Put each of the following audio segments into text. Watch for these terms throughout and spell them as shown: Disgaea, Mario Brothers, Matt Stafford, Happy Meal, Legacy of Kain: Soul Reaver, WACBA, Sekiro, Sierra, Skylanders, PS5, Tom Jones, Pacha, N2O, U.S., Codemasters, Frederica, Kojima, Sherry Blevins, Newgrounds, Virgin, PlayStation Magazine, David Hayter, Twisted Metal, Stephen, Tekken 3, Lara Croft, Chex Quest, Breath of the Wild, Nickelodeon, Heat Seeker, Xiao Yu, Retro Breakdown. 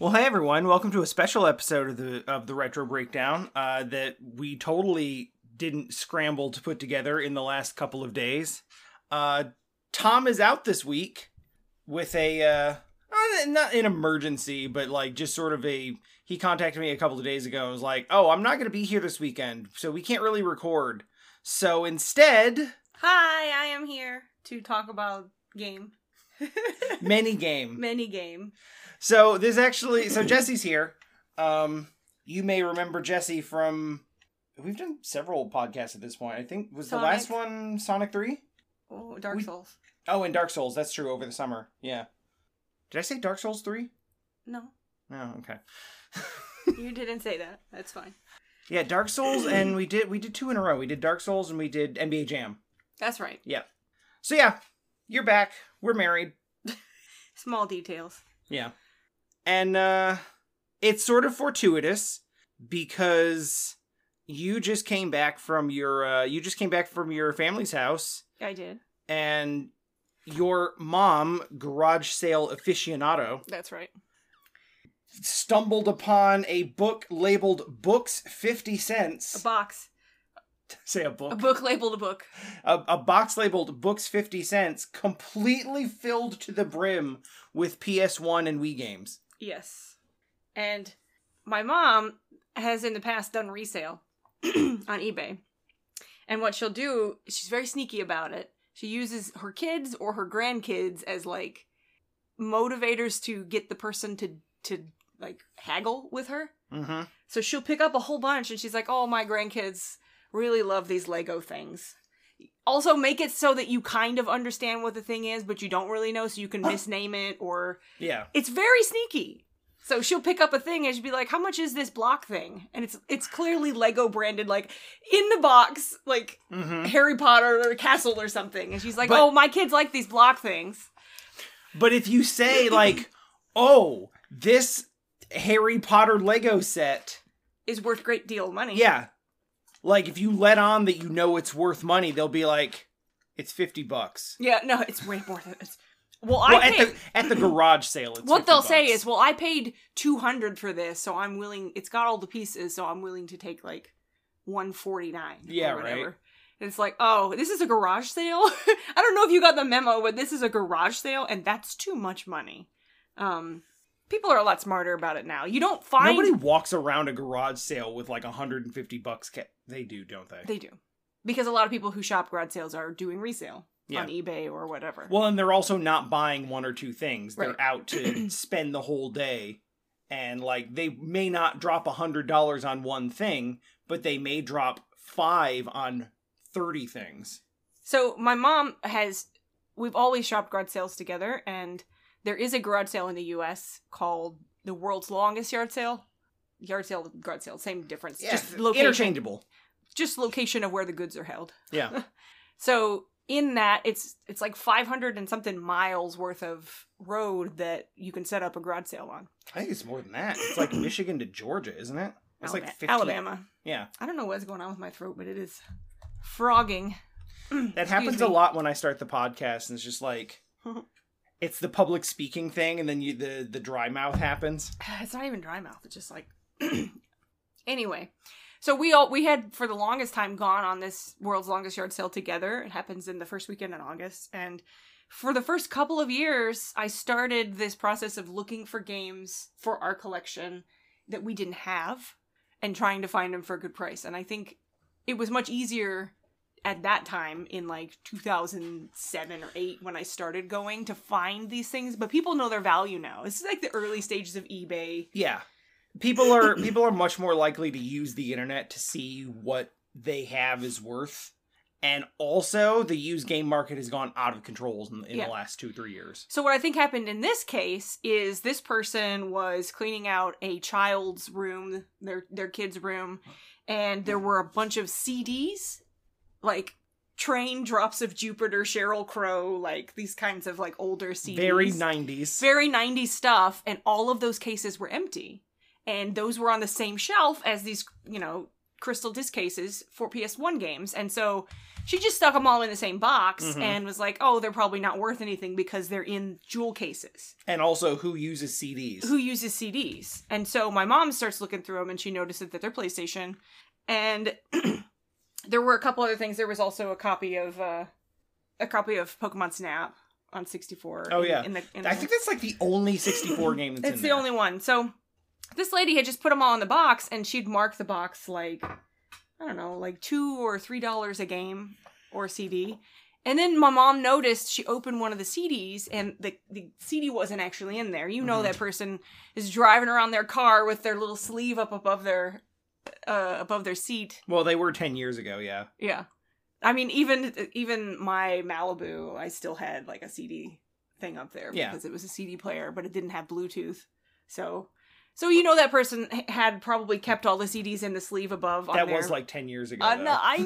Well, hey everyone, welcome to a special episode of the Retro Breakdown that we totally didn't scramble to put together in the last couple of days. Tom is out this week with a, not an emergency, but like just sort of a, he contacted me a couple of days ago and was like, oh, I'm not going to be here this weekend, so we can't really record. So instead... Hi, I am here to talk about game. Many game. So this actually, Jesse's here. You may remember Jesse from, we've done several podcasts at this point. I think, was Sonic. The last one Sonic 3? Oh, Dark Souls. Oh, and Dark Souls. That's true, over the summer. Yeah. Did I say Dark Souls 3? No. Oh, okay. You didn't say that. That's fine. Yeah, Dark Souls, and we did two in a row. We did Dark Souls and we did NBA Jam. That's right. Yeah. So yeah, you're back. We're married. Small details. Yeah. And it's sort of fortuitous because you just came back from your family's house. I did. And your mom, garage sale aficionado. That's right. Stumbled upon a book labeled Books 50 Cents. A box. Say a book. A book labeled a book. A box labeled Books 50 Cents, completely filled to the brim with PS1 and Wii games. Yes. And my mom has in the past done resale on eBay. And what she'll do, she's very sneaky about it. She uses her kids or her grandkids as, like, motivators to get the person to like, haggle with her. Mm-hmm. So she'll pick up a whole bunch, and she's like, oh, my grandkids really love these Lego things. Also, make it so that you kind of understand what the thing is, but you don't really know, so you can misname it, or... Yeah. It's very sneaky. So she'll pick up a thing, and she'll be like, how much is this block thing? And it's clearly Lego branded, like, in the box, like, mm-hmm. Harry Potter or Castle or something. And she's like, oh, my kids like these block things. But if you say, like, oh... This Harry Potter Lego set... is worth great deal of money. Yeah. Like, if you let on that you know it's worth money, they'll be like, it's $50. Yeah, no, it's way more than... Well, I paid... At the garage sale, it's what they'll say is, well, I paid $200 for this, so I'm willing... It's got all the pieces, so I'm willing to take, like, $149 or whatever. Right. And it's like, oh, this is a garage sale? I don't know if you got the memo, but this is a garage sale, and that's too much money. People are a lot smarter about it now. You don't find... Nobody walks around a garage sale with like $150. They do, don't they? They do. Because a lot of people who shop garage sales are doing resale on eBay or whatever. Well, and they're also not buying one or two things. Right. They're out to spend the whole day. And like, they may not drop $100 on one thing, but they may drop 5 on 30 things. So my mom has... We've always shopped garage sales together, and... There is a garage sale in the U.S. called the World's Longest Yard Sale. Yard sale, garage sale, same difference. Yeah, just location, interchangeable. Just location of where the goods are held. Yeah. So in that, it's like 500 and something miles worth of road that you can set up a garage sale on. I think it's more than that. It's like Michigan to Georgia, isn't it? It's Alabama. Like 50. Alabama. Yeah. I don't know what's going on with my throat, but it is frogging. That happens a lot when I start the podcast, and it's just like... It's the public speaking thing, and then the dry mouth happens. It's not even dry mouth. It's just like... Anyway, so we had, for the longest time, gone on this World's Longest Yard Sale together. It happens in the first weekend in August. And for the first couple of years, I started this process of looking for games for our collection that we didn't have and trying to find them for a good price. And I think it was much easier... at that time in like 2007 or 8 when I started going to find these things, but people know their value now. This is like the early stages of eBay. Yeah. People are much more likely to use the internet to see what they have is worth. And also the used game market has gone out of control in the last 2-3 years. So what I think happened in this case is this person was cleaning out a child's room, their kid's room, and there were a bunch of CDs. Like, Train, Drops of Jupiter, Sheryl Crow, like, these kinds of, like, older CDs. Very 90s. Very 90s stuff, and all of those cases were empty. And those were on the same shelf as these, you know, crystal disc cases for PS1 games. And so she just stuck them all in the same box and was like, oh, they're probably not worth anything because they're in jewel cases. And also, who uses CDs? Who uses CDs? And so my mom starts looking through them and she notices that they're PlayStation. And there were a couple other things. There was also a copy of Pokemon Snap on 64. Oh, yeah. I think that's like the only 64 game that's in there. It's the only one. So this lady had just put them all in the box, and she'd mark the box like, I don't know, like $2 or $3 a game or a CD. And then my mom noticed she opened one of the CDs, and the CD wasn't actually in there. You know that person is driving around their car with their little sleeve up above their seat. Well, they were 10 years ago, yeah. Yeah. I mean, even my Malibu, I still had like a CD thing up there because it was a CD player, but it didn't have Bluetooth. So you know that person had probably kept all the CDs in the sleeve above. That was like 10 years ago. No, I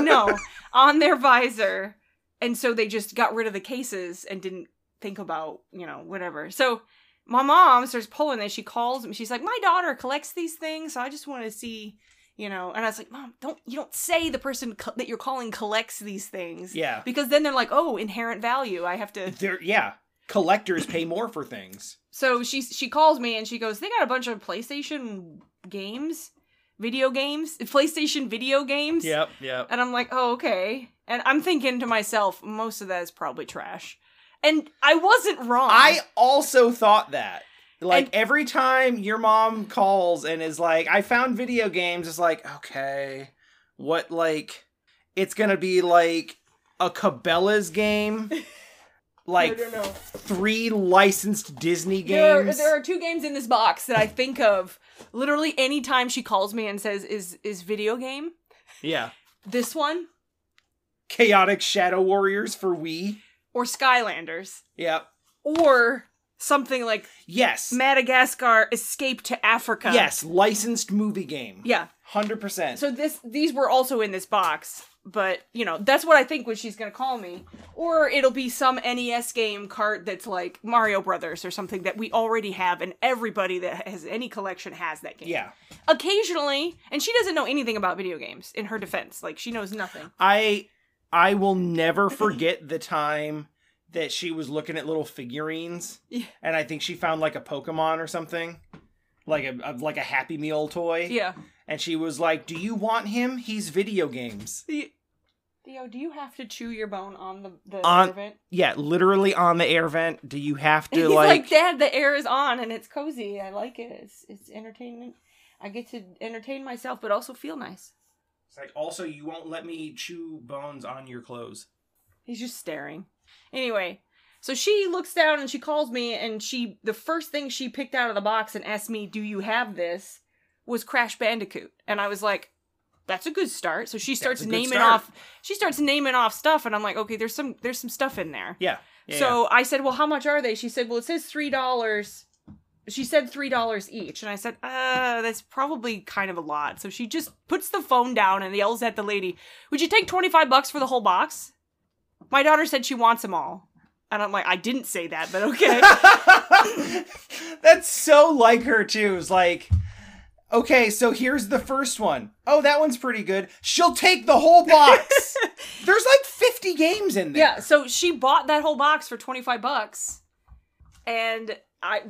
know, on their visor. And so they just got rid of the cases and didn't think about, you know, whatever. So my mom starts pulling this. She calls me. She's like, my daughter collects these things. So I just want to see, you know. And I was like, Mom, don't say the person that you're calling collects these things. Yeah. Because then they're like, oh, inherent value. I have to. Collectors pay more for things. So she calls me and she goes, they got a bunch of PlayStation games, video games, PlayStation video games. Yep. And I'm like, oh, okay. And I'm thinking to myself, most of that is probably trash. And I wasn't wrong. I also thought that. Like, every time your mom calls and is like, I found video games, it's like, okay, what, like, it's gonna be like a Cabela's game. Like, no. 3 licensed Disney games. There are 2 games in this box that I think of literally any time she calls me and says, is video game? Yeah. This one. Chaotic Shadow Warriors for Wii. Or Skylanders. Yeah. Or something like... Yes. Madagascar Escape to Africa. Yes, licensed movie game. Yeah. 100%. So these were also in this box. But, you know, that's what I think when she's going to call me. Or it'll be some NES game cart that's like Mario Brothers or something that we already have. And everybody that has any collection has that game. Yeah. Occasionally. And she doesn't know anything about video games, in her defense. Like, she knows nothing. I will never forget the time that she was looking at little figurines. Yeah. And I think she found like a Pokemon or something. Like a Happy Meal toy. Yeah. And she was like, do you want him? He's video games. Theo, do you have to chew your bone on the air vent? Yeah, literally on the air vent. Do you have to, like, Dad, the air is on and it's cozy. I like it. It's entertainment. I get to entertain myself, but also feel nice. It's like, also, you won't let me chew bones on your clothes. He's just staring. Anyway, so she looks down and she calls me, and the first thing she picked out of the box and asked me, do you have this, was Crash Bandicoot. And I was like, that's a good start. So she starts naming off stuff, and I'm like, okay, there's some stuff in there. Yeah. So I said, well, how much are they? She said, well, it says $3. She said $3 each. And I said, that's probably kind of a lot. So she just puts the phone down and yells at the lady, would you take $25 for the whole box? My daughter said she wants them all. And I'm like, I didn't say that, but okay. That's so like her too. It's like, okay, so here's the first one. Oh, that one's pretty good. She'll take the whole box. There's like 50 games in there. Yeah, so she bought that whole box for $25. And I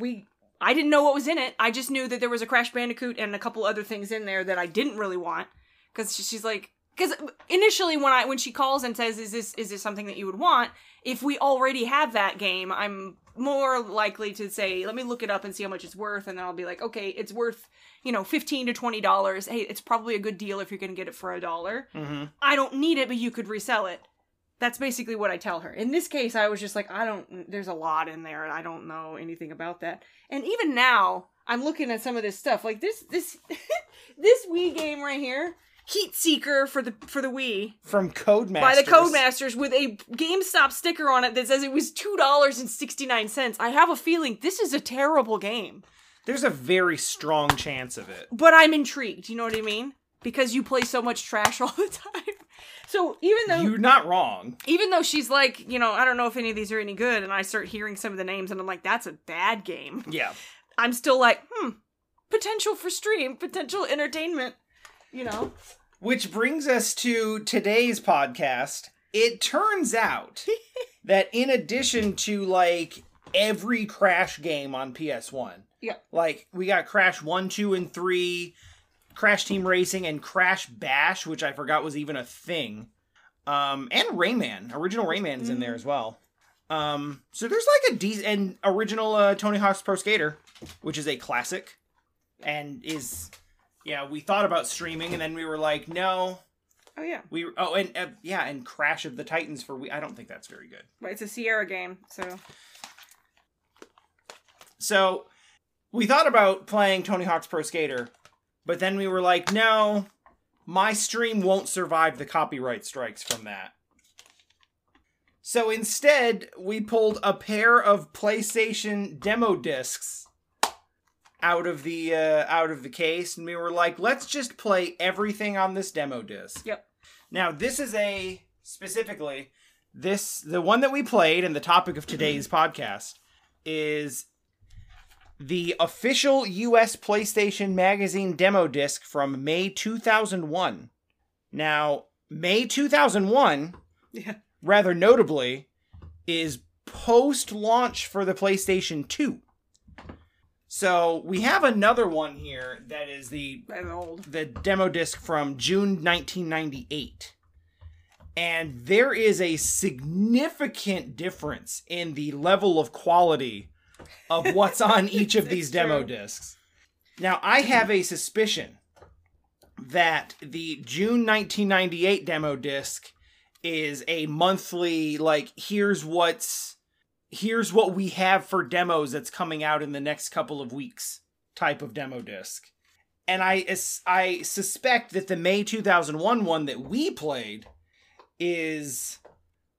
didn't know what was in it. I just knew that there was a Crash Bandicoot and a couple other things in there that I didn't really want. Because she's like... Because initially when she calls and says, is this something that you would want? If we already have that game, I'm more likely to say, let me look it up and see how much it's worth. And then I'll be like, okay, it's worth, you know, $15 to $20. Hey, it's probably a good deal if you're going to get it for $1. Mm-hmm. I don't need it, but you could resell it. That's basically what I tell her. In this case, I was just like, there's a lot in there and I don't know anything about that. And even now, I'm looking at some of this stuff. Like this this Wii game right here. Heat Seeker for the Wii. From Codemasters. By the Codemasters with a GameStop sticker on it that says it was $2.69. I have a feeling this is a terrible game. There's a very strong chance of it. But I'm intrigued, you know what I mean? Because you play so much trash all the time. So even though... You're not wrong. Even though she's like, you know, I don't know if any of these are any good, and I start hearing some of the names and I'm like, that's a bad game. Yeah. I'm still like, potential for stream, potential entertainment. you know. Which brings us to today's podcast. It turns out that in addition to, like, every Crash game on PS1, yeah, like, we got Crash 1, 2, and 3, Crash Team Racing, and Crash Bash, which I forgot was even a thing. And Rayman. Original Rayman's in there as well. So there's, like, a decent... And original Tony Hawk's Pro Skater, which is a classic, and is... Yeah, we thought about streaming, and then we were like, no. Oh, yeah. And Crash of the Titans I don't think that's very good. But it's a Sierra game, so... So, we thought about playing Tony Hawk's Pro Skater, but then we were like, no, my stream won't survive the copyright strikes from that. So instead, we pulled a pair of PlayStation demo discs out of the case, and we were like, let's just play everything on this demo disc. Yep. Now, this is the one that we played, and the topic of today's podcast is the official U.S. PlayStation Magazine demo disc from May 2001. Now, May 2001, rather notably, is post-launch for the PlayStation 2. So we have another one here that is the demo disc from June 1998. And there is a significant difference in the level of quality of what's on each of these demo discs. Now, I have a suspicion that the June 1998 demo disc is a monthly, like, here's what we have for demos that's coming out in the next couple of weeks type of demo disc. And I suspect that the May 2001 one that we played is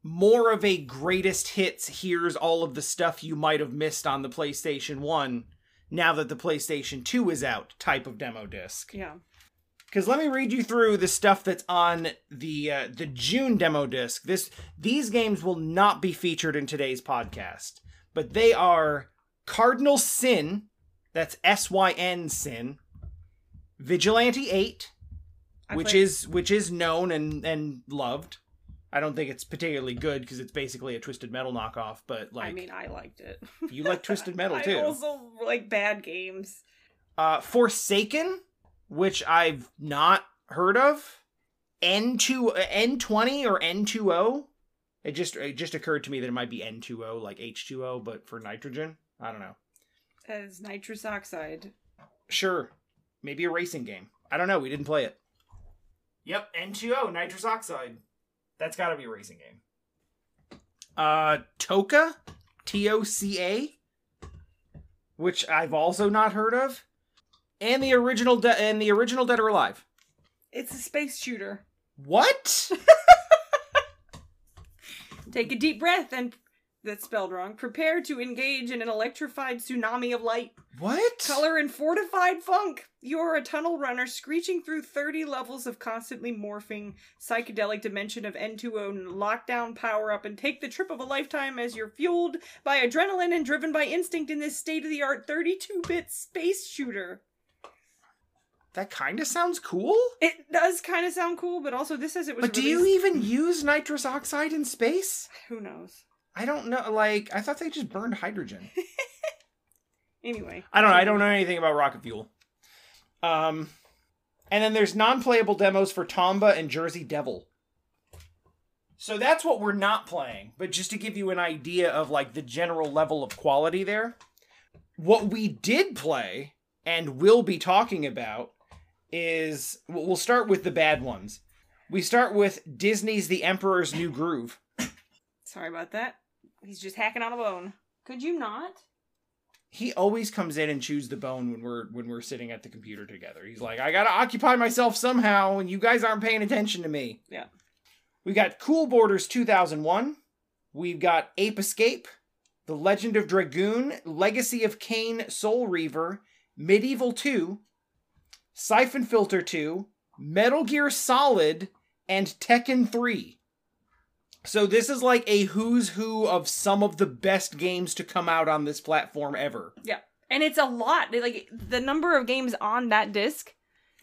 more of a greatest hits, here's all of the stuff you might have missed on the PlayStation 1 now that the PlayStation 2 is out type of demo disc. Yeah. Because let me read you through the stuff that's on the June demo disc. These games will not be featured in today's podcast, but they are Cardinal Sin, that's S-Y-N Sin, Vigilante 8, which is known and loved. I don't think it's particularly good because it's basically a Twisted Metal knockoff, but like... I mean, I liked it. You like Twisted Metal, too. I also like bad games. Forsaken, which I've not heard of. N20 or N2O. It just occurred to me that it might be N2O, like H2O, but for nitrogen. I don't know. As nitrous oxide. Sure. Maybe a racing game. I don't know. We didn't play it. Yep. N2O, nitrous oxide. That's gotta be a racing game. Toca? T-O-C-A? Which I've also not heard of. And the original Dead or Alive. It's a space shooter. What? Take a deep breath and... That's spelled wrong. Prepare to engage in an electrified tsunami of light. What? Color and fortified funk. You're a tunnel runner screeching through 30 levels of constantly morphing psychedelic dimension of N2O lockdown power-up and take the trip of a lifetime as you're fueled by adrenaline and driven by instinct in this state-of-the-art 32-bit space shooter. That kind of sounds cool. It does kind of sound cool, but also this says it was But do you even use nitrous oxide in space? Who knows? I don't know, like, I thought they just burned hydrogen. Anyway. I don't know anything about rocket fuel. And then there's non-playable demos for Tomba and Jersey Devil. So that's what we're not playing, but just to give you an idea of, like, the general level of quality there. What we did play, and will be talking about, is, we'll start with the bad ones. We start with Disney's The Emperor's New Groove. Sorry about that. He's just hacking on a bone. Could you not? He always comes in and chews the bone when we're sitting at the computer together. He's like, I gotta occupy myself somehow, and you guys aren't paying attention to me. Yeah. We got Cool Boarders 2001. We've got Ape Escape, The Legend of Dragoon, Legacy of Kain: Soul Reaver, Medieval 2, Syphon Filter 2, Metal Gear Solid, and Tekken 3. So this is like a who's who of some of the best games to come out on this platform ever. Yeah. And it's a lot. Like, the number of games on that disc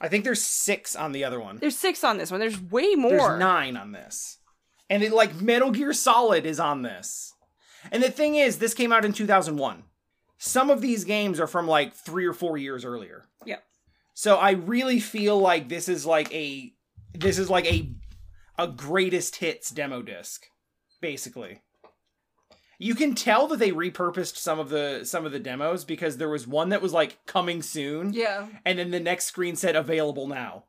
I think there's 6 on the other one. There's 6 on this one. There's way more. There's 9 on this. And it, like, Metal Gear Solid is on this. And the thing is, this came out in 2001. Some of these games are from, like, 3 or 4 years earlier. Yeah. So I really feel like this is, like, a greatest hits demo disc, basically. You can tell that they repurposed some of the demos, because there was one that was like coming soon. Yeah. And then the next screen said available now.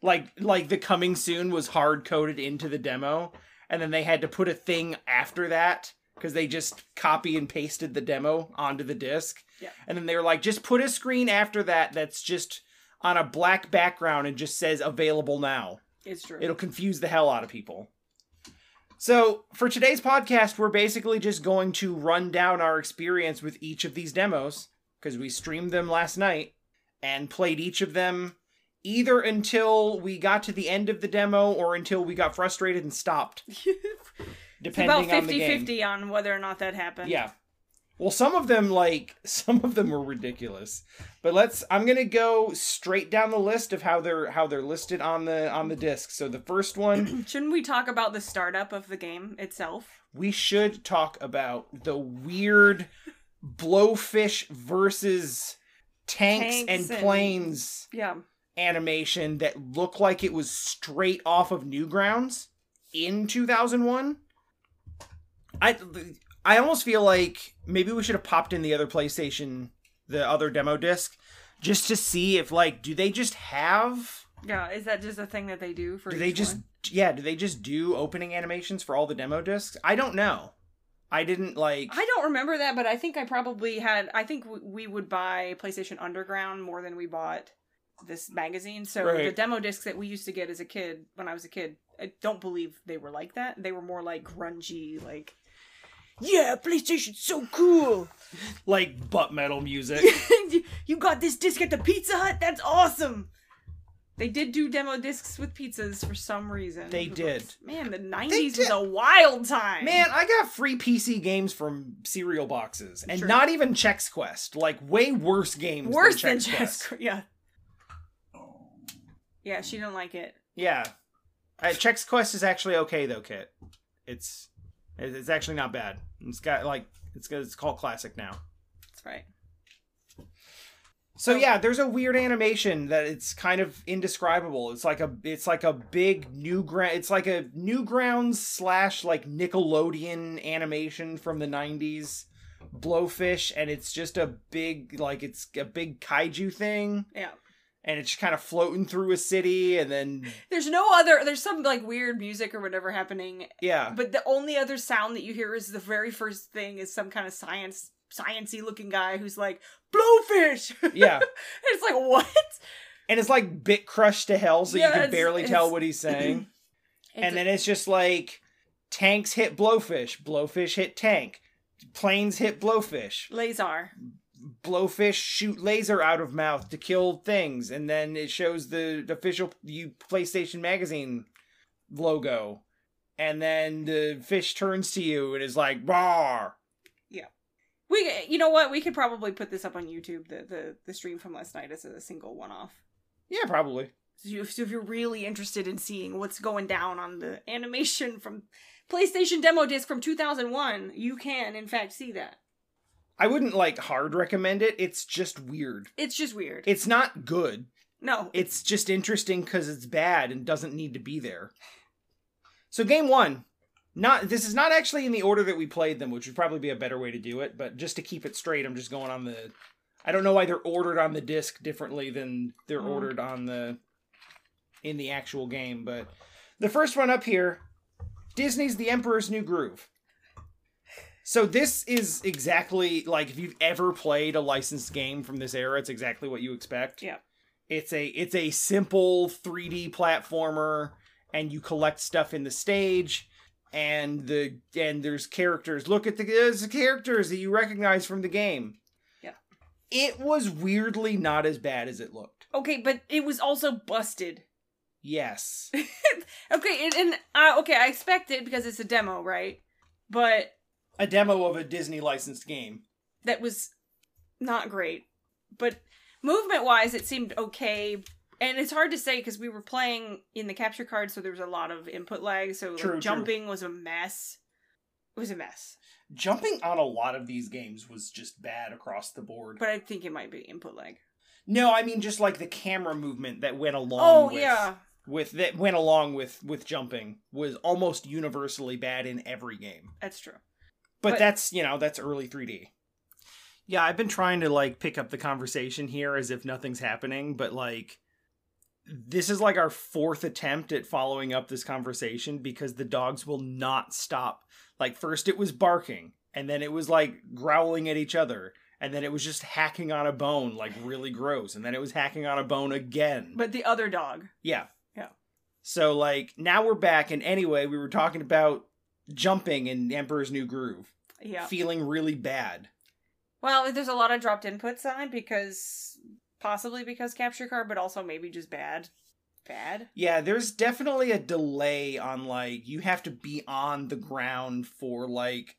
Like the coming soon was hard coded into the demo, and then they had to put a thing after that because they just copy and pasted the demo onto the disc. Yeah. And then they were like, just put a screen after that that's just on a black background and just says available now. It's true. It'll confuse the hell out of people. So, for today's podcast, we're basically just going to run down our experience with each of these demos, because we streamed them last night, and played each of them either until we got to the end of the demo, or until we got frustrated and stopped. Depending it's about 50/50 on the game. 50-50 on whether or not that happened. Yeah. Well, some of them were ridiculous. But I'm going to go straight down the list of how they're listed on the disc. So the first one. Shouldn't we talk about the startup of the game itself? We should talk about the weird blowfish versus tanks and planes animation that looked like it was straight off of Newgrounds in 2001. I almost feel like maybe we should have popped in the other demo disc, just to see if, like, do they just have... Yeah, is that just a thing that they do for each one? Yeah, do they just do opening animations for all the demo discs? I don't know. I didn't, like... I don't remember that, but I think I probably had... I think we would buy PlayStation Underground more than we bought this magazine, so the demo discs that we used to get as a kid, when I was a kid, I don't believe they were like that. They were more, like, grungy, like... Yeah, PlayStation's so cool. Like butt metal music. You got this disc at the Pizza Hut? That's awesome. They did do demo discs with pizzas for some reason. They did. Man, the 90s was a wild time. Man, I got free PC games from cereal boxes. And not even Chex Quest. Like, way worse games than Chex Quest. Yeah. Yeah, she didn't like it. Yeah. Chex Quest is actually okay, though, Kit. It's actually not bad. It's got it's called classic now. That's right. So yeah, there's a weird animation that it's kind of indescribable. It's like a big Newgrounds. It's like a Newgrounds / like Nickelodeon animation from the 90s, blowfish, and it's just a big kaiju thing. Yeah. And it's kind of floating through a city, and then... There's some, like, weird music or whatever happening. Yeah. But the only other sound that you hear is the very first thing is some kind of science-y looking guy who's like, blowfish! Yeah. It's like, what? And it's, like, bit crushed to hell, so you can barely tell what he's saying. Then it's just, like, tanks hit blowfish. Blowfish hit tank. Planes hit blowfish. Lazar. Blowfish shoot laser out of mouth to kill things, and then it shows the official PlayStation Magazine logo, and then the fish turns to you and is like, "Rawr!" Yeah, you know what? We could probably put this up on YouTube. The stream from last night is a single one-off. Yeah, probably. So if you're really interested in seeing what's going down on the animation from PlayStation demo disc from 2001, you can in fact see that. I wouldn't, like, hard recommend it. It's just weird. It's not good. No. It's just interesting because it's bad and doesn't need to be there. So game one. This is not actually in the order that we played them, which would probably be a better way to do it. But just to keep it straight, I'm just going on the... I don't know why they're ordered on the disc differently than they're ordered on the... in the actual game. But the first one up here, Disney's The Emperor's New Groove. So this is exactly, like, if you've ever played a licensed game from this era, it's exactly what you expect. Yeah. It's a simple 3D platformer, and you collect stuff in the stage, and there's characters. Look at the characters that you recognize from the game. Yeah. It was weirdly not as bad as it looked. Okay, but it was also busted. Yes. Okay, and I expect it because it's a demo, right? But... a demo of a Disney licensed game. That was not great. But movement wise, it seemed okay. And it's hard to say because we were playing in the capture card, so there was a lot of input lag. So true, like, jumping was a mess. It was a mess. Jumping on a lot of these games was just bad across the board. But I think it might be input lag. No, I mean just like the camera movement that went along. Oh, with, yeah. With that went along with jumping was almost universally bad in every game. That's true. But that's, you know, that's early 3D. Yeah, I've been trying to like pick up the conversation here as if nothing's happening, but like this is like our fourth attempt at following up this conversation because the dogs will not stop. Like first it was barking, and then it was like growling at each other, and then it was just hacking on a bone, like really gross, and then it was hacking on a bone again. But the other dog. Yeah. Yeah. So like now we're back, and anyway, we were talking about jumping in Emperor's New Groove. Yeah. Feeling really bad. Well, there's a lot of dropped inputs on it because, possibly because capture card, but also maybe just bad. Bad? Yeah, there's definitely a delay on, like, you have to be on the ground for, like,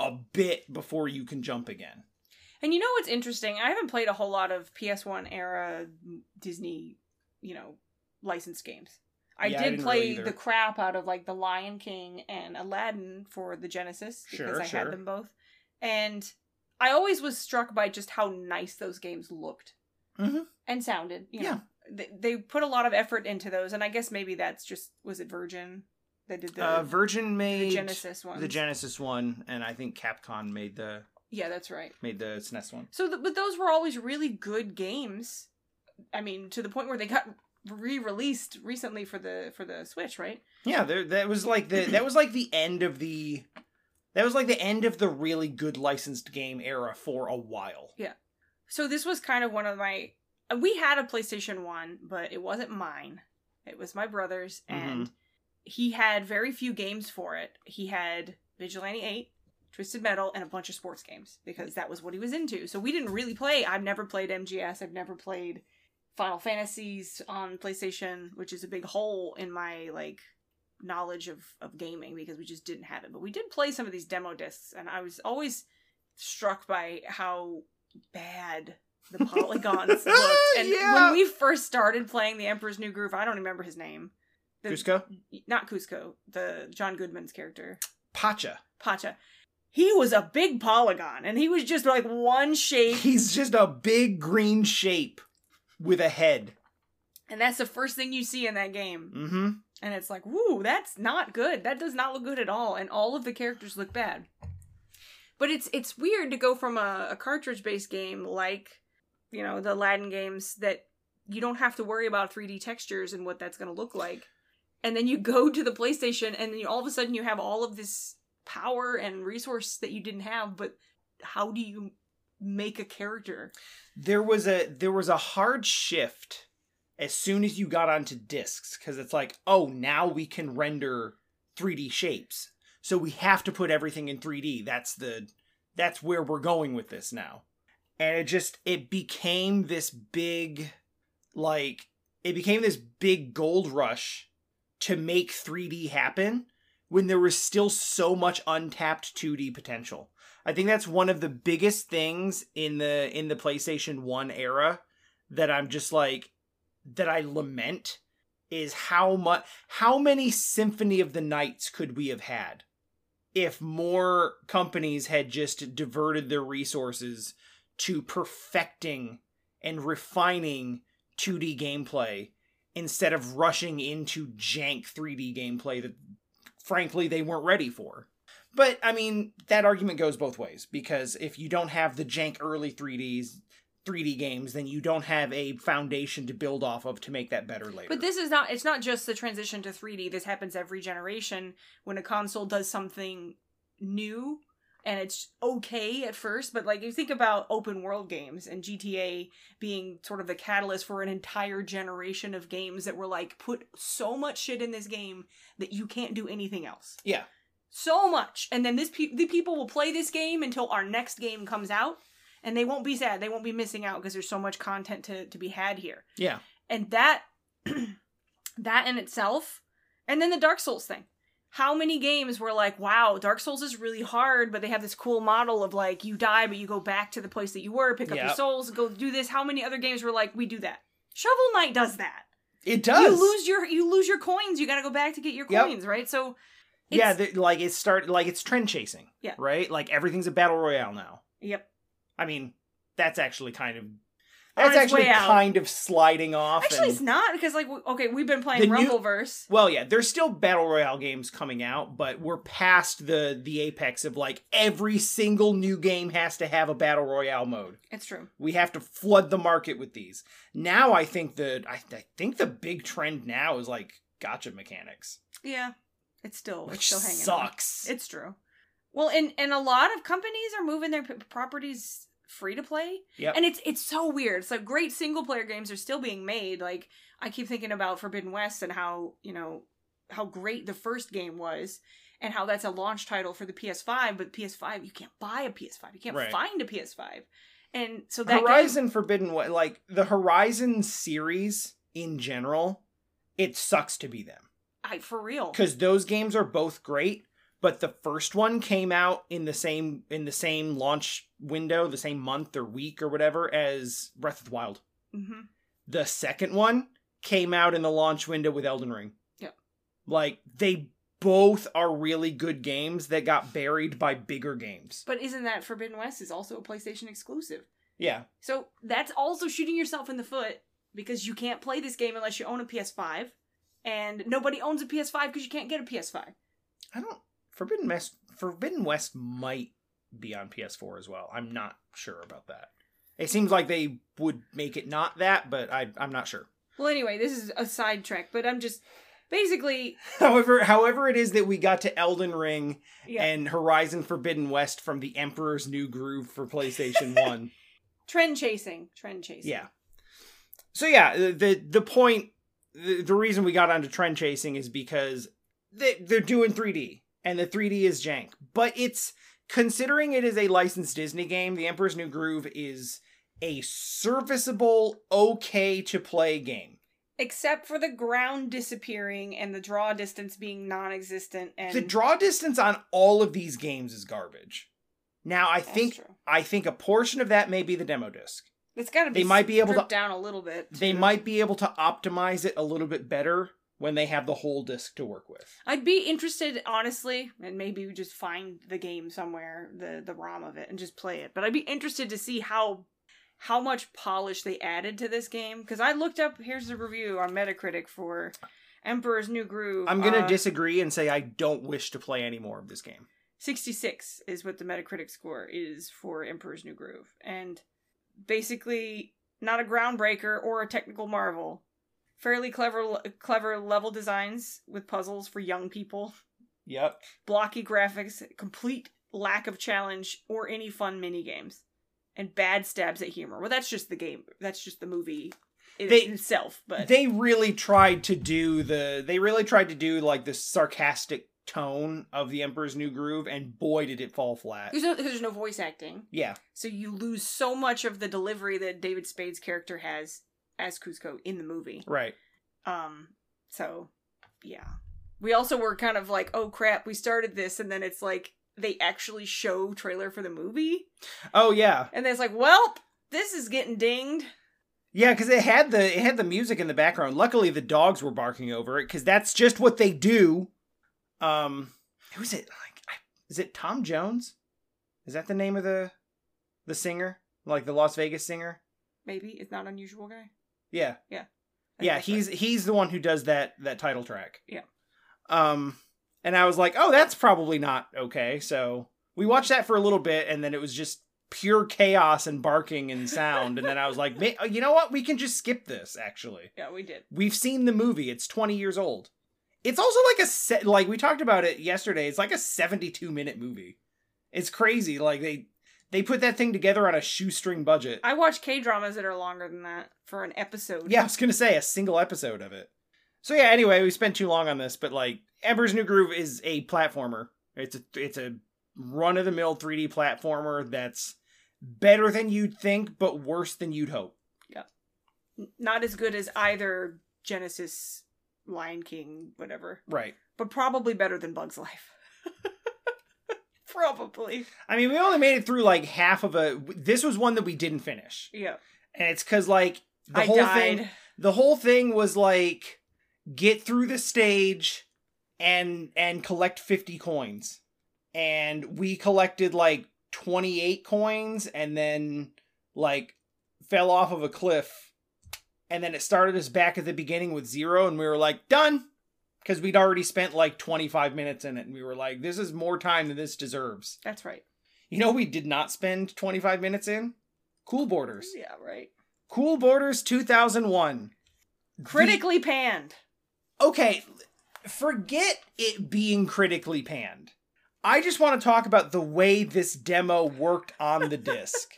a bit before you can jump again. And you know what's interesting? I haven't played a whole lot of PS1 era Disney, you know, licensed games. I did play the crap out of, like, The Lion King and Aladdin for the Genesis because I had them both. And I always was struck by just how nice those games looked and sounded. You know, they put a lot of effort into those, and I guess maybe that's just, was it Virgin that did the Virgin made the Genesis one? The Genesis one, and I think Capcom made the made the SNES one. So, but those were always really good games. I mean, to the point where they got re-released recently for the Switch, right? Yeah, that was like the end of the really good licensed game era for a while. Yeah. So this was kind of one of my... We had a PlayStation 1, but it wasn't mine. It was my brother's, and he had very few games for it. He had Vigilante 8, Twisted Metal, and a bunch of sports games, because that was what he was into. So we didn't really play... I've never played MGS. I've never played Final Fantasies on PlayStation, which is a big hole in my, like, knowledge of gaming, because we just didn't have it. But we did play some of these demo discs, and I was always struck by how bad the polygons looked. And when we first started playing The Emperor's New Groove, I don't remember his name. Kuzco? Not Kuzco. The John Goodman's character. Pacha. He was a big polygon, and he was just like one shape. He's just a big green shape with a head. And that's the first thing you see in that game. Mm-hmm. And it's like, woo, that's not good. That does not look good at all. And all of the characters look bad. But it's weird to go from a cartridge-based game like, you know, the Aladdin games that you don't have to worry about 3D textures and what that's going to look like. And then you go to the PlayStation, and then all of a sudden you have all of this power and resource that you didn't have. But how do you make a character? There was a hard shift as soon as you got onto discs, because it's like, oh, now we can render 3D shapes. So we have to put everything in 3D. That's where we're going with this now. And it became this big, like, gold rush to make 3D happen when there was still so much untapped 2D potential. I think that's one of the biggest things in the PlayStation 1 era that I'm just like, that I lament is how many Symphony of the Nights could we have had if more companies had just diverted their resources to perfecting and refining 2D gameplay instead of rushing into jank 3D gameplay that, frankly, they weren't ready for. But, I mean, that argument goes both ways, because if you don't have the jank early 3D games, then you don't have a foundation to build off of to make that better later. But it's not just the transition to 3D. This happens every generation when a console does something new, and it's okay at first, but like you think about open world games and GTA being sort of the catalyst for an entire generation of games that were like, put so much shit in this game that you can't do anything else. Yeah. So much. And then the people will play this game until our next game comes out. And they won't be sad. They won't be missing out because there's so much content to be had here. Yeah. And that in itself. And then the Dark Souls thing. How many games were like, wow, Dark Souls is really hard, but they have this cool model of like, you die, but you go back to the place that you were, pick up your souls, go do this. How many other games were like, we do that? Shovel Knight does that. It does. You lose your coins. You got to go back to get your coins, right? So it's, it's trend chasing, right? Like everything's a battle royale now. Yep. I mean, that's actually kind of sliding off. Actually, it's not because we've been playing Rumbleverse. Well, yeah, there's still battle royale games coming out, but we're past the apex of like every single new game has to have a battle royale mode. It's true. We have to flood the market with these. Now, I think the big trend now is like gacha mechanics. Yeah, it's still hanging. Sucks. It's true. Well, and a lot of companies are moving their properties free to play. Yep. And it's so weird. So great single player games are still being made. Like I keep thinking about Forbidden West and how, you know, how great the first game was and how that's a launch title for the PS5, but PS5 you can't buy a PS5. You can't find a PS5. And so that Horizon Forbidden West, like the Horizon series in general, it sucks to be them. For real. Cuz those games are both great. But the first one came out in the same launch window, the same month or week or whatever as Breath of the Wild. Mm-hmm. The second one came out in the launch window with Elden Ring. Yeah, like they both are really good games that got buried by bigger games. But isn't that Forbidden West is also a PlayStation exclusive? Yeah. So that's also shooting yourself in the foot because you can't play this game unless you own a PS5, and nobody owns a PS5 because you can't get a PS5. I don't. Forbidden West might be on PS4 as well. I'm not sure about that. It seems like they would make it not that, but I'm not sure. Well, anyway, this is a sidetrack, but I'm just basically... However it is that we got to Elden Ring and Horizon Forbidden West from The Emperor's New Groove for PlayStation 1. Trend chasing. Yeah. So yeah, the reason we got onto trend chasing is because they're doing 3D. And the 3D is jank. But it's, considering it is a licensed Disney game, The Emperor's New Groove is a serviceable, okay-to-play game. Except for the ground disappearing and the draw distance being non-existent. And the draw distance on all of these games is garbage. Now, I think a portion of that may be the demo disc. It's got to be stripped down a little bit. They might be able to optimize it a little bit better when they have the whole disc to work with. I'd be interested, honestly, and maybe we just find the game somewhere, the ROM of it, and just play it. But I'd be interested to see how much polish they added to this game. Because I looked up, here's the review on Metacritic for Emperor's New Groove. I'm going to disagree and say I don't wish to play any more of this game. 66 is what the Metacritic score is for Emperor's New Groove. And basically, not a groundbreaker or a technical marvel. Fairly clever level designs with puzzles for young people. Yep. Blocky graphics, complete lack of challenge or any fun mini games, and bad stabs at humor. Well, that's just the game. That's just the movie itself. But they really tried to do like the sarcastic tone of The Emperor's New Groove, and boy, did it fall flat. There's no voice acting. Yeah. So you lose so much of the delivery that David Spade's character has as Kuzco in the movie. Right. So, yeah. We also were kind of like, oh crap, we started this, and then it's like, they actually show trailer for the movie? Oh, yeah. And then it's like, well, this is getting dinged. Yeah, because it had the music in the background. Luckily, the dogs were barking over it, because that's just what they do. Who's it? Is it Tom Jones? Is that the name of the singer? Like, the Las Vegas singer? Maybe. It's not unusual guy. Yeah. Yeah. Yeah, he's the one who does that title track. Yeah. And I was like, oh, that's probably not okay. So we watched that for a little bit, and then it was just pure chaos and barking and sound. And then I was like, you know what? We can just skip this, actually. Yeah, we did. We've seen the movie. It's 20 years old. It's also like we talked about it yesterday. It's like a 72-minute movie. It's crazy. Like, they put that thing together on a shoestring budget. I watch K-dramas that are longer than that for an episode. Yeah, I was going to say, a single episode of it. So yeah, anyway, we spent too long on this, but like, Emperor's New Groove is a platformer. It's a run-of-the-mill 3D platformer that's better than you'd think, but worse than you'd hope. Yeah. Not as good as either Genesis, Lion King, whatever. Right. But probably better than Bug's Life. Probably. I mean, we only made it through like half of this was one that we didn't finish. Yeah. And it's because like the whole thing, The whole thing was like, get through the stage and collect 50 coins. And we collected like 28 coins and then like fell off of a cliff. And then it started us back at the beginning with zero, and we were like, done. Because we'd already spent like 25 minutes in it, and we were like, this is more time than this deserves. That's right. You know we did not spend 25 minutes in? Cool Boarders. Yeah, right. Cool Boarders 2001. Critically panned. Okay, forget it being critically panned. I just want to talk about the way this demo worked on the disc.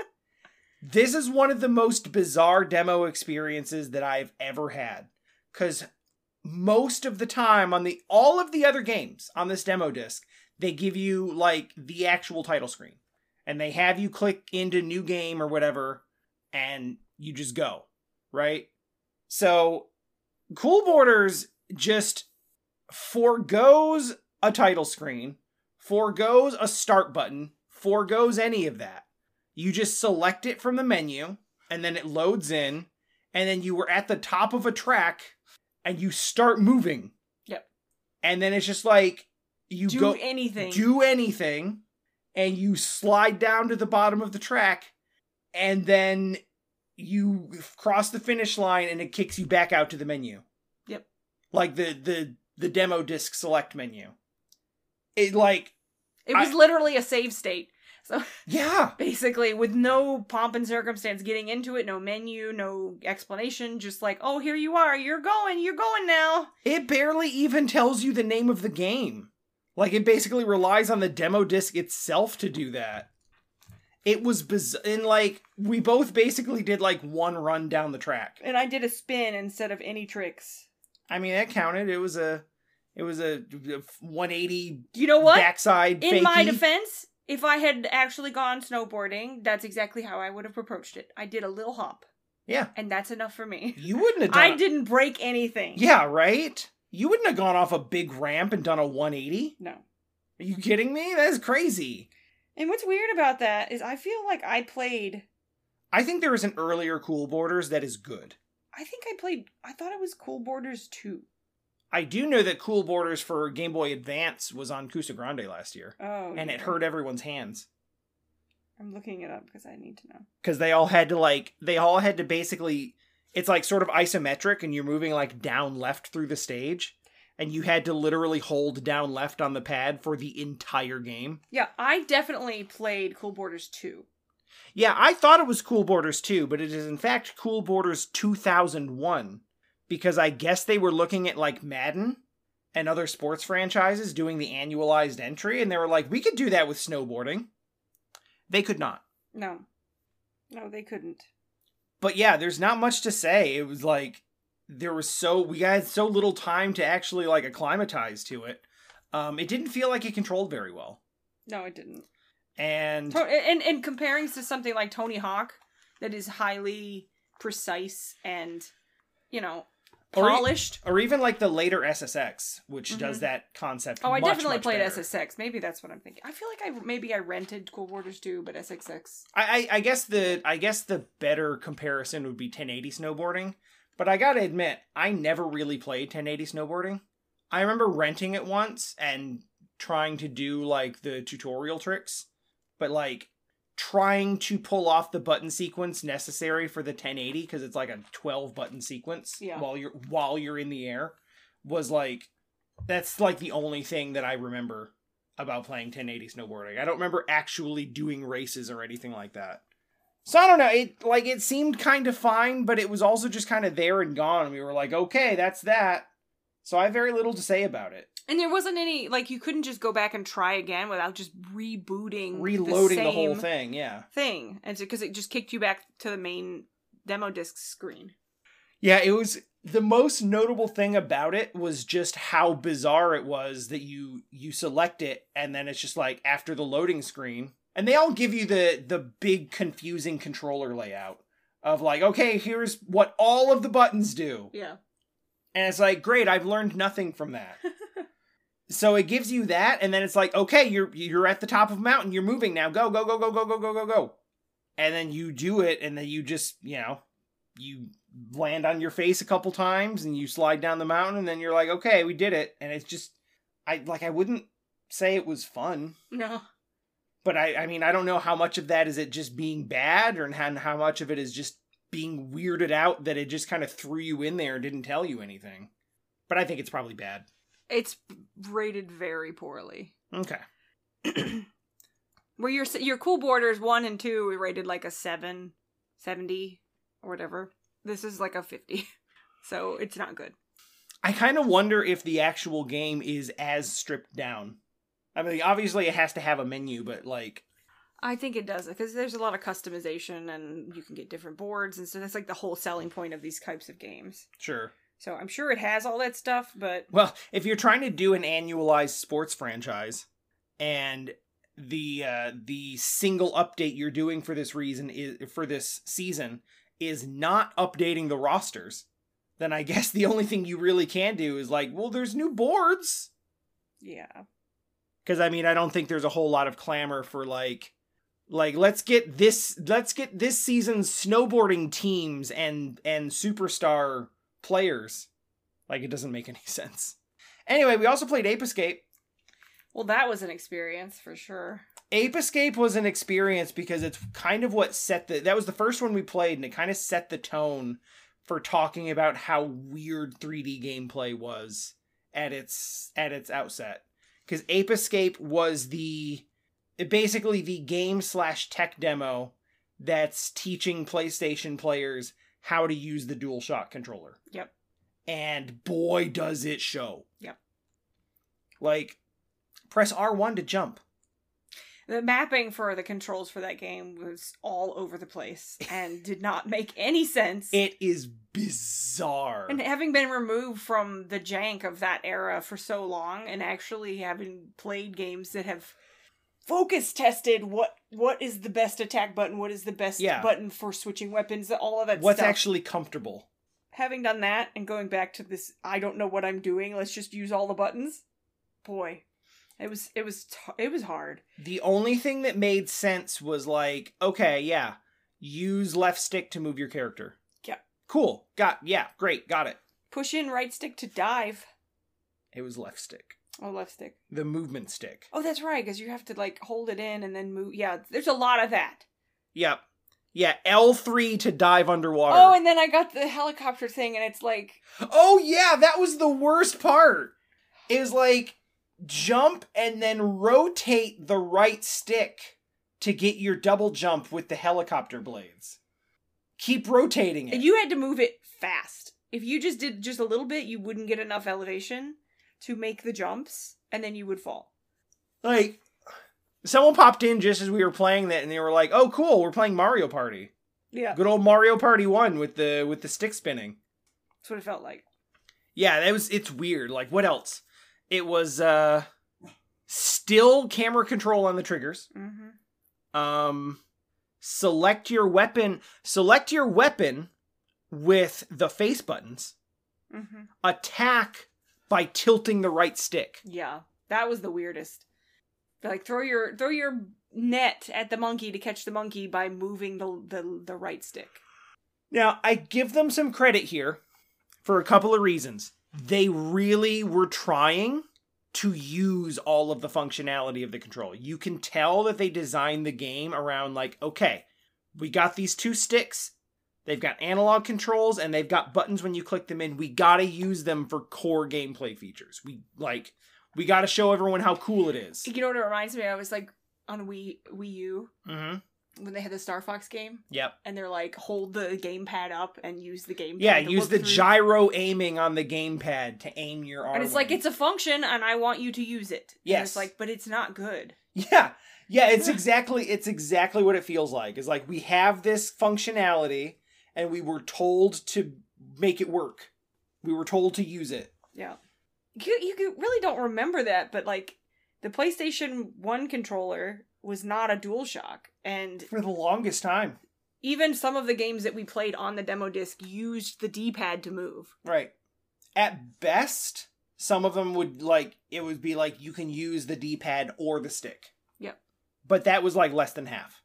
This is one of the most bizarre demo experiences that I've ever had. Because most of the time on all of the other games on this demo disc, they give you like the actual title screen. And they have you click into new game or whatever, and you just go, right? So Cool Boarders just forgoes a title screen, forgoes a start button, forgoes any of that. You just select it from the menu, and then it loads in, and then you were at the top of a track, and you start moving. Yep. And then it's just like, you go... Do anything. And you slide down to the bottom of the track, and then you cross the finish line, and it kicks you back out to the menu. Yep. Like the demo disc select menu. It was literally a save state. So yeah, basically with no pomp and circumstance getting into it, no menu, no explanation, just like, oh, here you are, you're going now. It barely even tells you the name of the game. Like, it basically relies on the demo disc itself to do that. It was bizarre. And like, we both basically did like one run down the track. And I did a spin instead of any tricks. I mean, that counted. It was a 180. You know what? Backside. In my defense, if I had actually gone snowboarding, that's exactly how I would have approached it. I did a little hop. Yeah. And that's enough for me. You wouldn't have done I didn't break anything. Yeah, right? You wouldn't have gone off a big ramp and done a 180? No. Are you kidding me? That's crazy. And what's weird about that is I feel like I think there is an earlier Cool Boarders that is good. I thought it was Cool Boarders 2. I do know that Cool Boarders for Game Boy Advance was on Cusa Grande last year. Oh, and yeah. It hurt everyone's hands. I'm looking it up because I need to know. Because they all had to basically, it's like sort of isometric, and you're moving like down left through the stage, and you had to literally hold down left on the pad for the entire game. Yeah, I definitely played Cool Boarders 2. Yeah, I thought it was Cool Boarders 2, but it is in fact Cool Boarders 2001. Because I guess they were looking at, like, Madden and other sports franchises doing the annualized entry. And they were like, we could do that with snowboarding. They could not. No, they couldn't. But, yeah, there's not much to say. It was, like, we had so little time to actually, like, acclimatize to it. It didn't feel like it controlled very well. No, it didn't. And comparing to something like Tony Hawk that is highly precise and, you know... polished. Or even like the later SSX, which does that concept. Oh, I definitely played better. SSX. Maybe that's what I'm thinking. I feel like I rented Cool Boarders 2, but SSX. I guess the better comparison would be 1080 snowboarding. But I gotta admit, I never really played 1080 snowboarding. I remember renting it once and trying to do like the tutorial tricks, but like trying to pull off the button sequence necessary for the 1080, because it's like a 12 button sequence while you're in the air, was like, that's like the only thing that I remember about playing 1080 snowboarding. I don't remember actually doing races or anything like that. So I don't know, it seemed kind of fine, but it was also just kind of there and gone. We were like, okay, that's that. So I have very little to say about it. And there wasn't any, like, you couldn't just go back and try again without just reloading the whole thing, yeah. And because it just kicked you back to the main demo disc screen. Yeah, it was, the most notable thing about it was just how bizarre it was that you select it, and then it's just like, after the loading screen, and they all give you the big confusing controller layout of like, okay, here's what all of the buttons do. Yeah. And it's like, great, I've learned nothing from that. So it gives you that, and then it's like, okay, you're at the top of a mountain, you're moving now, go, go, go, go, go, go, go, go, go. And then you do it, and then you just, you know, you land on your face a couple times and you slide down the mountain and then you're like, okay, we did it. And it's just, I wouldn't say it was fun. No. But I mean, I don't know how much of that is it just being bad or how much of it is just being weirded out that it just kind of threw you in there and didn't tell you anything. But I think it's probably bad. It's rated very poorly. Okay. Where your Cool Boarders 1 and 2 were rated like a 70 or whatever. This is like a 50. So it's not good. I kind of wonder if the actual game is as stripped down. I mean, obviously it has to have a menu, but like... I think it does, because there's a lot of customization and you can get different boards. And so that's like the whole selling point of these types of games. Sure. So I'm sure it has all that stuff, but... Well, if you're trying to do an annualized sports franchise and... the single update you're doing for this season is not updating the rosters, then I guess the only thing you really can do is like, well, there's new boards. Yeah. Because I mean, I don't think there's a whole lot of clamor for like let's get this season's snowboarding teams and superstar players. Like, it doesn't make any sense. Anyway, we also played Ape Escape. Well, that was an experience for sure. Ape Escape was an experience because it's kind of what set that was the first one we played, and it kind of set the tone for talking about how weird 3D gameplay was at its outset. Because Ape Escape was basically the game / tech demo that's teaching PlayStation players how to use the DualShock controller. Yep. And boy, does it show. Yep. Like, press R1 to jump. The mapping for the controls for that game was all over the place and did not make any sense. It is bizarre. And having been removed from the jank of that era for so long and actually having played games that have focus tested what is the best attack button, what is the best button for switching weapons, all of that stuff. What's actually comfortable. Having done that and going back to this, I don't know what I'm doing, let's just use all the buttons. Boy. It was hard. The only thing that made sense was like, okay, yeah, use left stick to move your character. Yeah. Cool. Got it. Push in right stick to dive. It was left stick. Oh, left stick. The movement stick. Oh, that's right, because you have to like hold it in and then move. Yeah, there's a lot of that. Yep. Yeah, L3 to dive underwater. Oh, and then I got the helicopter thing and it's like... Oh yeah, that was the worst part. It was like... Jump and then rotate the right stick to get your double jump with the helicopter blades. Keep rotating it. And you had to move it fast. If you just did just a little bit, you wouldn't get enough elevation to make the jumps, and then you would fall. Like, someone popped in just as we were playing that, and they were like, oh, cool, we're playing Mario Party. Yeah. Good old Mario Party 1 with the stick spinning. That's what it felt like. Yeah, it's weird. Like, what else? It was still camera control on the triggers. Mm-hmm. Select your weapon with the face buttons. Mm-hmm. Attack by tilting the right stick. Yeah, that was the weirdest. Like, throw your net at the monkey to catch the monkey by moving the right stick. Now, I give them some credit here for a couple of reasons. They really were trying to use all of the functionality of the control. You can tell that they designed the game around like, okay, we got these two sticks. They've got analog controls and they've got buttons when you click them in. We got to use them for core gameplay features. We got to show everyone how cool it is. You know what it reminds me of? I was like on Wii U. Mm-hmm. When they had the Star Fox game. Yep. And they're like, hold the gamepad up and use the gamepad. Yeah, use the gyro aiming on the gamepad to aim your arm. And it's like, it's a function and I want you to use it. Yes. And it's like, but it's not good. Yeah. Yeah, it's exactly what it feels like. It's like, we have this functionality and we were told to make it work. We were told to use it. Yeah. You really don't remember that, but like, the PlayStation 1 controller was not a DualShock. And for the longest time. Even some of the games that we played on the demo disc used the D-pad to move. Right. At best, some of them would like, it would be like, you can use the D-pad or the stick. Yep. But that was like less than half.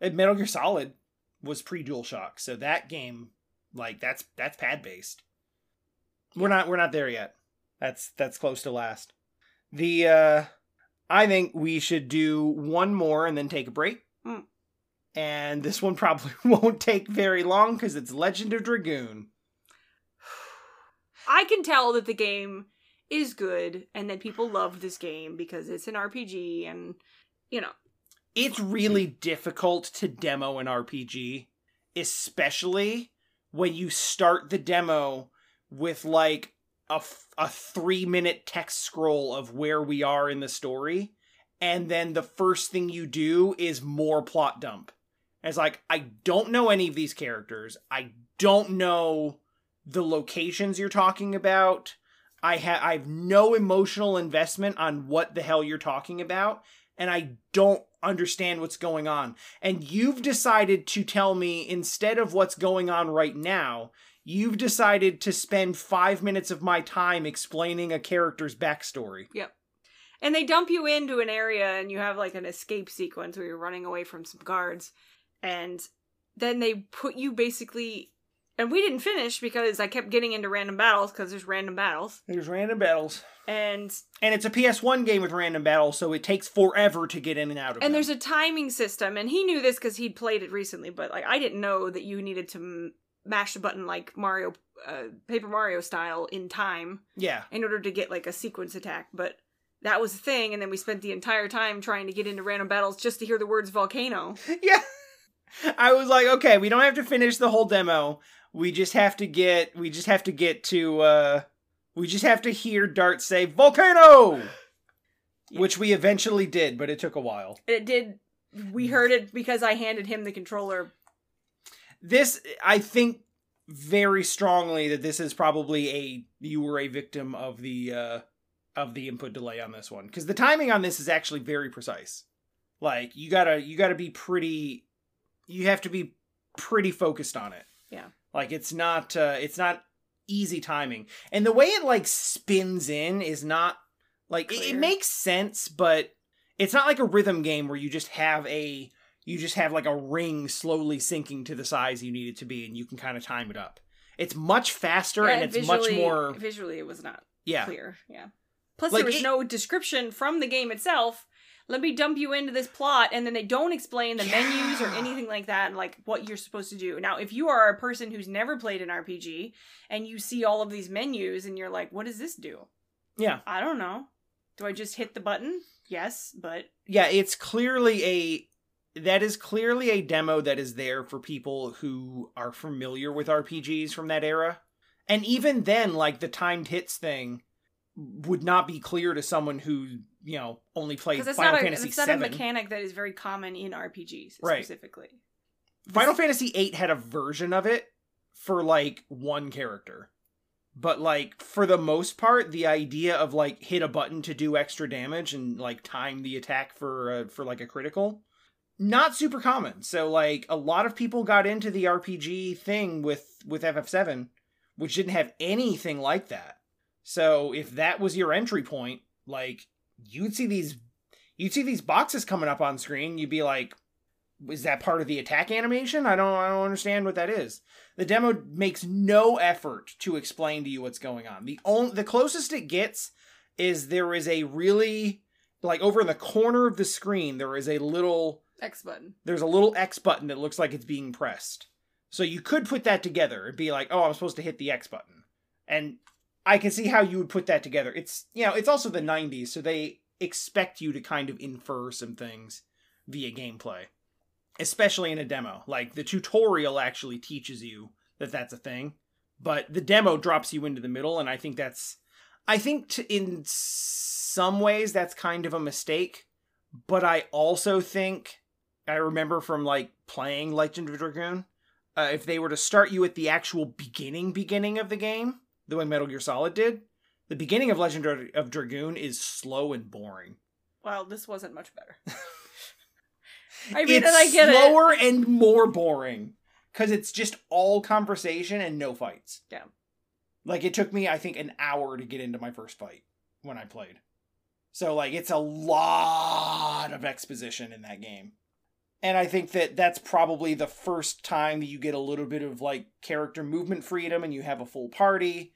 And Metal Gear Solid was pre-DualShock, so that game Like that's pad based. We're not there yet. That's close to last. I think we should do one more and then take a break. Mm. And this one probably won't take very long because it's Legend of Dragoon. I can tell that the game is good and that people love this game because it's an RPG and, you know. It's really difficult to demo an RPG, especially when you start the demo with like a 3-minute text scroll of where we are in the story. And then the first thing you do is more plot dump. And it's like, I don't know any of these characters. I don't know the locations you're talking about. I have no emotional investment on what the hell you're talking about. And I don't understand what's going on. And you've decided to tell me, instead of what's going on right now, you've decided to spend 5 minutes of my time explaining a character's backstory. Yep. And they dump you into an area and you have like an escape sequence where you're running away from some guards. And then they put you basically... And we didn't finish because I kept getting into random battles because there's random battles. There's random battles. And it's a PS1 game with random battles, so it takes forever to get in and out of it. And there's a timing system. And he knew this because he'd played it recently, but like I didn't know that you needed to... mash the button like Mario, Paper Mario style in time. Yeah. In order to get like a sequence attack. But that was the thing. And then we spent the entire time trying to get into random battles just to hear the words volcano. Yeah. I was like, okay, we don't have to finish the whole demo. We just have to hear Dart say volcano! Yeah. Which we eventually did, but it took a while. It did. We heard it because I handed him the controller. This, I think very strongly that this is probably you were a victim of the input delay on this one. Because the timing on this is actually very precise. Like, you have to be pretty focused on it. Yeah. Like, it's not easy timing. And the way it, like, spins in is not, like, it makes sense, but it's not like a rhythm game where you just have a ring slowly sinking to the size you need it to be, and you can kind of time it up. It's much faster, yeah, and it's much more... Visually, it was not clear. Yeah. Plus, like, there was no description from the game itself. Let me dump you into this plot, and then they don't explain the menus or anything like that, and like what you're supposed to do. Now, if you are a person who's never played an RPG, and you see all of these menus, and you're like, what does this do? Yeah. I don't know. Do I just hit the button? Yes, but... Yeah, it's clearly That is clearly a demo that is there for people who are familiar with RPGs from that era. And even then, like, the timed hits thing would not be clear to someone who, you know, only played Final Fantasy VII. It's not a mechanic that is very common in RPGs, specifically. Right. Final Fantasy VIII had a version of it for, like, one character. But, like, for the most part, the idea of, like, hit a button to do extra damage and, like, time the attack for like, a critical... Not super common. So, like, a lot of people got into the RPG thing with FF7, which didn't have anything like that. So, if that was your entry point, like, you'd see these boxes coming up on screen. You'd be like, is that part of the attack animation? I don't understand what that is. The demo makes no effort to explain to you what's going on. The closest it gets is there is a really, like, over in the corner of the screen, there is a little... X button. There's a little X button that looks like it's being pressed. So you could put that together and be like, oh, I'm supposed to hit the X button. And I can see how you would put that together. It's, you know, it's also the 90s, so they expect you to kind of infer some things via gameplay. Especially in a demo. Like, the tutorial actually teaches you that that's a thing. But the demo drops you into the middle, and in some ways that's kind of a mistake. But I also think... I remember from, like, playing Legend of Dragoon, if they were to start you at the actual beginning of the game, the way Metal Gear Solid did, the beginning of Legend of Dragoon is slow and boring. Well, this wasn't much better. I mean, I get it. It's slower and more boring, because it's just all conversation and no fights. Yeah. Like, it took me, I think, an hour to get into my first fight when I played. So, like, it's a lot of exposition in that game. And I think that that's probably the first time that you get a little bit of like character movement freedom and you have a full party.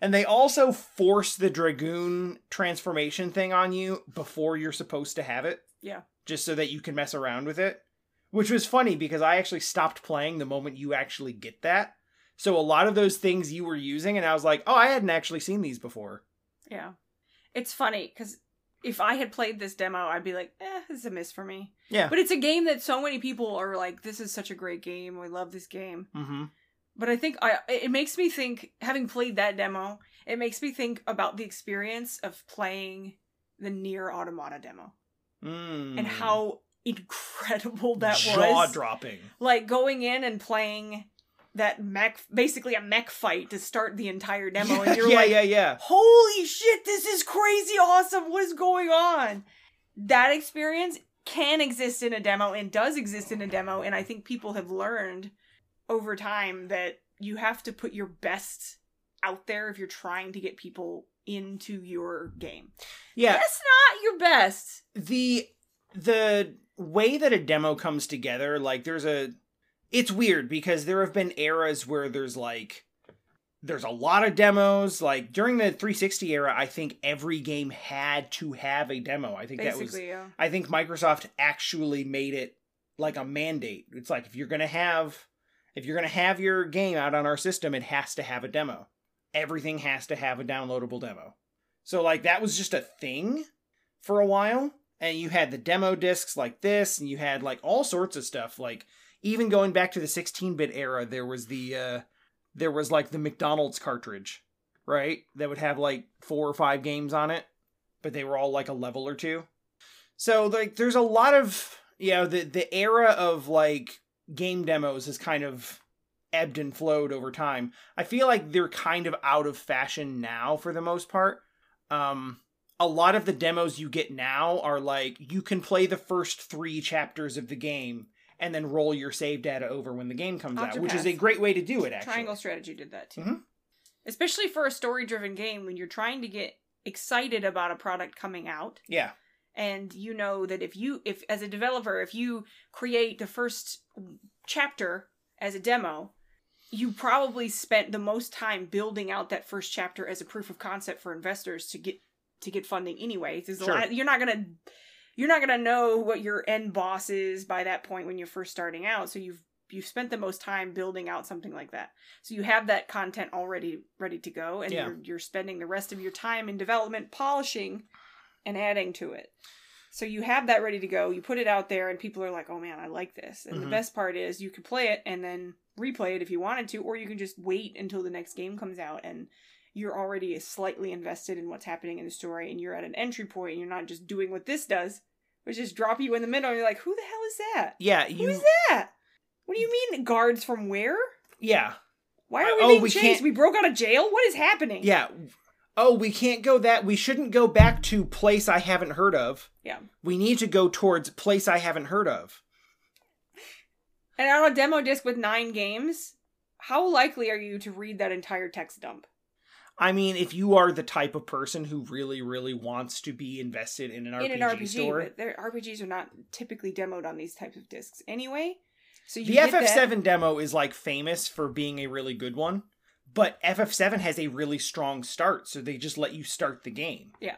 And they also force the Dragoon transformation thing on you before you're supposed to have it. Yeah. Just so that you can mess around with it. Which was funny because I actually stopped playing the moment you actually get that. So a lot of those things you were using and I was like, oh, I hadn't actually seen these before. Yeah. It's funny because if I had played this demo, I'd be like, this is a miss for me. Yeah. But it's a game that so many people are like, this is such a great game. We love this game. Mm-hmm. But I think it makes me think, having played that demo, it makes me think about the experience of playing the Nier Automata demo. Mm. And how incredible that was. Jaw-dropping. Like going in and playing that mech, basically a mech fight to start the entire demo. Yeah, and you're holy shit, this is crazy awesome. What is going on? That experience can exist in a demo and does exist in a demo. And I think people have learned over time that you have to put your best out there if you're trying to get people into your game. Yeah. That's not your best. The way that a demo comes together, like it's weird because there have been eras where there's a lot of demos. Like during the 360 era, I think every game had to have a demo. I think I think Microsoft actually made it like a mandate. It's like, if you're going to have your game out on our system, it has to have a demo. Everything has to have a downloadable demo. So like that was just a thing for a while. And you had the demo discs like this, and you had like all sorts of stuff. Like even going back to the 16-bit era, there was like the McDonald's cartridge, right? That would have like 4 or 5 games on it, but they were all like a level or two. So like there's a lot of, the era of like game demos has kind of ebbed and flowed over time. I feel like they're kind of out of fashion now for the most part. A lot of the demos you get now are like, you can play the first 3 chapters of the game and then roll your save data over when the game comes out, which is a great way to do it, actually. Triangle Strategy did that too. Mm-hmm. Especially for a story-driven game when you're trying to get excited about a product coming out. Yeah. And you know that if as a developer, if you create the first chapter as a demo, you probably spent the most time building out that first chapter as a proof of concept for investors to get funding anyway. Sure. You're not gonna know what your end boss is by that point when you're first starting out. So you've spent the most time building out something like that. So you have that content already ready to go, and you're spending the rest of your time in development polishing and adding to it. So you have that ready to go. You put it out there and people are like, oh man, I like this. And the best part is you can play it and then replay it if you wanted to, or you can just wait until the next game comes out and you're already slightly invested in what's happening in the story and you're at an entry point and you're not just doing what this does, which is drop you in the middle and you're like, who the hell is that? Yeah. Who's that? What do you mean guards from where? Yeah. Why are we being chased? We broke out of jail? What is happening? Yeah. Oh, we can't go that. We shouldn't go back to place I haven't heard of. Yeah. We need to go towards place I haven't heard of. And on a demo disc with 9 games, how likely are you to read that entire text dump? I mean, if you are the type of person who really, really wants to be invested in an RPG store. But their RPGs are not typically demoed on these types of discs anyway. So the FF7 demo is like famous for being a really good one. But FF7 has a really strong start, so they just let you start the game. Yeah.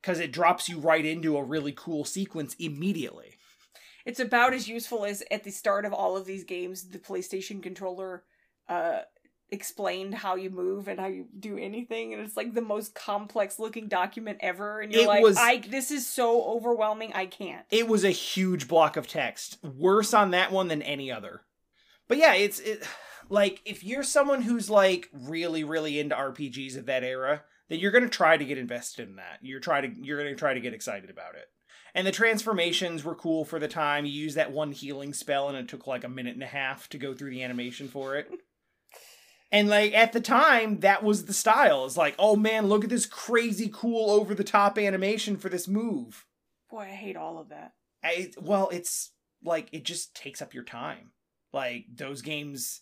Because it drops you right into a really cool sequence immediately. It's about as useful as, at the start of all of these games, the PlayStation controller explained how you move and how you do anything. And it's like the most complex looking document ever. And this is so overwhelming, I can't. It was a huge block of text. Worse on that one than any other. But yeah, Like, if you're someone who's, like, really, really into RPGs of that era, then you're going to try to get invested in that. You're going to try to get excited about it. And the transformations were cool for the time. You used that one healing spell, and it took, like, a minute and a half to go through the animation for it. And, like, at the time, that was the style. It's like, oh, man, look at this crazy, cool, over-the-top animation for this move. Boy, I hate all of that. Well, it's, like, it just takes up your time. Like, those games...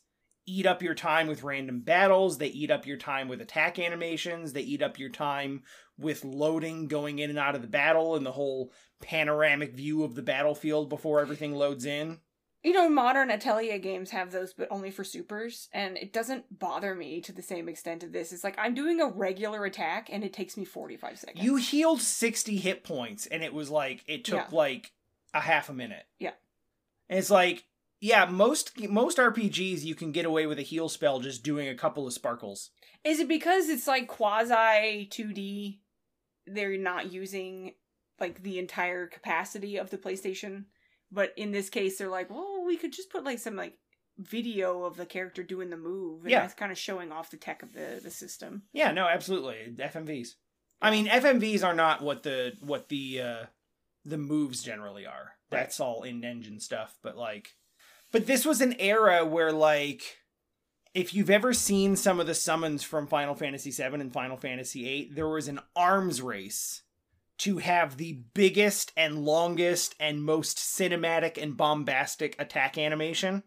eat up your time with random battles. They eat up your time with attack animations. They eat up your time with loading, going in and out of the battle, and the whole panoramic view of the battlefield before everything loads in. You know, modern Atelier games have those, but only for supers, and it doesn't bother me to the same extent of this. It's like, I'm doing a regular attack, and it takes me 45 seconds. You healed 60 hit points, and it was like, it took like a half a minute. Yeah. And it's like, yeah, most RPGs you can get away with a heal spell just doing a couple of sparkles. Is it because it's like quasi 2D, they're not using like the entire capacity of the PlayStation? But in this case, they're like, well, we could just put like some like video of the character doing the move. And that's kind of showing off the tech of the system. Yeah, no, absolutely. FMVs. I mean, FMVs are not what the moves generally are. Right. That's all in-engine stuff. But this was an era where, like, if you've ever seen some of the summons from Final Fantasy VII and Final Fantasy VIII, there was an arms race to have the biggest and longest and most cinematic and bombastic attack animation.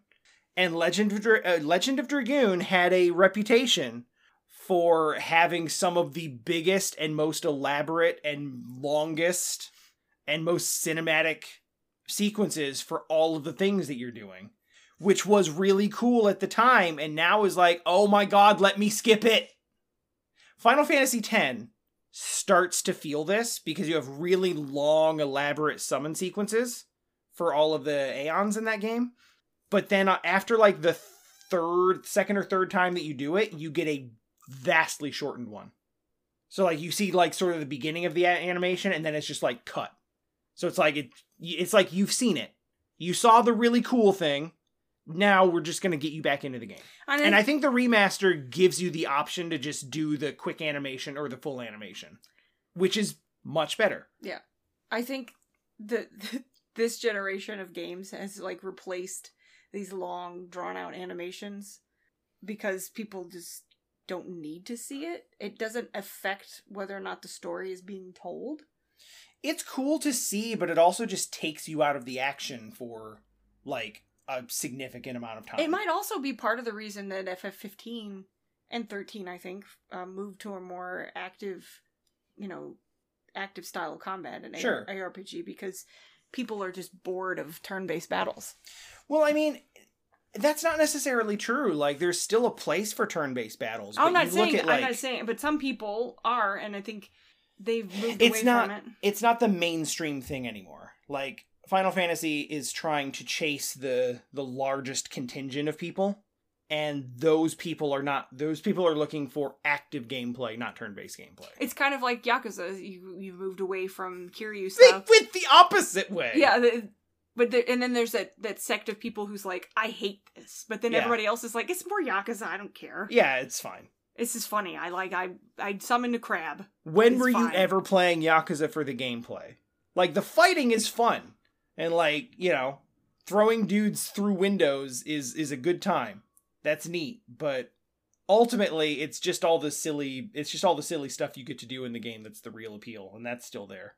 And Legend of Dragoon had a reputation for having some of the biggest and most elaborate and longest and most cinematic sequences for all of the things that you're doing, which was really cool at the time, and now is like, oh my god, let me skip it. Final Fantasy X starts to feel this because you have really long, elaborate summon sequences for all of the Aeons in that game. But then after like the second or third time that you do it, you get a vastly shortened one. So like you see like sort of the beginning of the animation, and then it's just like cut. So it's like it's like you've seen it. You saw the really cool thing. Now we're just going to get you back into the game. And I think the remaster gives you the option to just do the quick animation or the full animation, which is much better. Yeah. I think this generation of games has like replaced these long, drawn-out animations because people just don't need to see it. It doesn't affect whether or not the story is being told. It's cool to see, but it also just takes you out of the action for, like, a significant amount of time. It might also be part of the reason that FF15 and 13, I think, moved to a more active style of combat in ARPG, because people are just bored of turn-based battles. Well, I mean, that's not necessarily true. Like, there's still a place for turn-based battles. I'm not saying, but some people are, and I think they've moved away from it. It's not the mainstream thing anymore. Like, Final Fantasy is trying to chase the largest contingent of people, and those people are looking for active gameplay, not turn-based gameplay. It's kind of like Yakuza. You moved away from Kiryu stuff. They went the opposite way. Yeah, and then there's that sect of people who's like, I hate this, but then everybody else is like, it's more Yakuza, I don't care. Yeah, it's fine. This is funny. I summoned a crab. When were you ever playing Yakuza for the gameplay? Like, the fighting is fun. And, like, you know, throwing dudes through windows is a good time. That's neat. But ultimately, it's just all the silly stuff you get to do in the game that's the real appeal. And that's still there.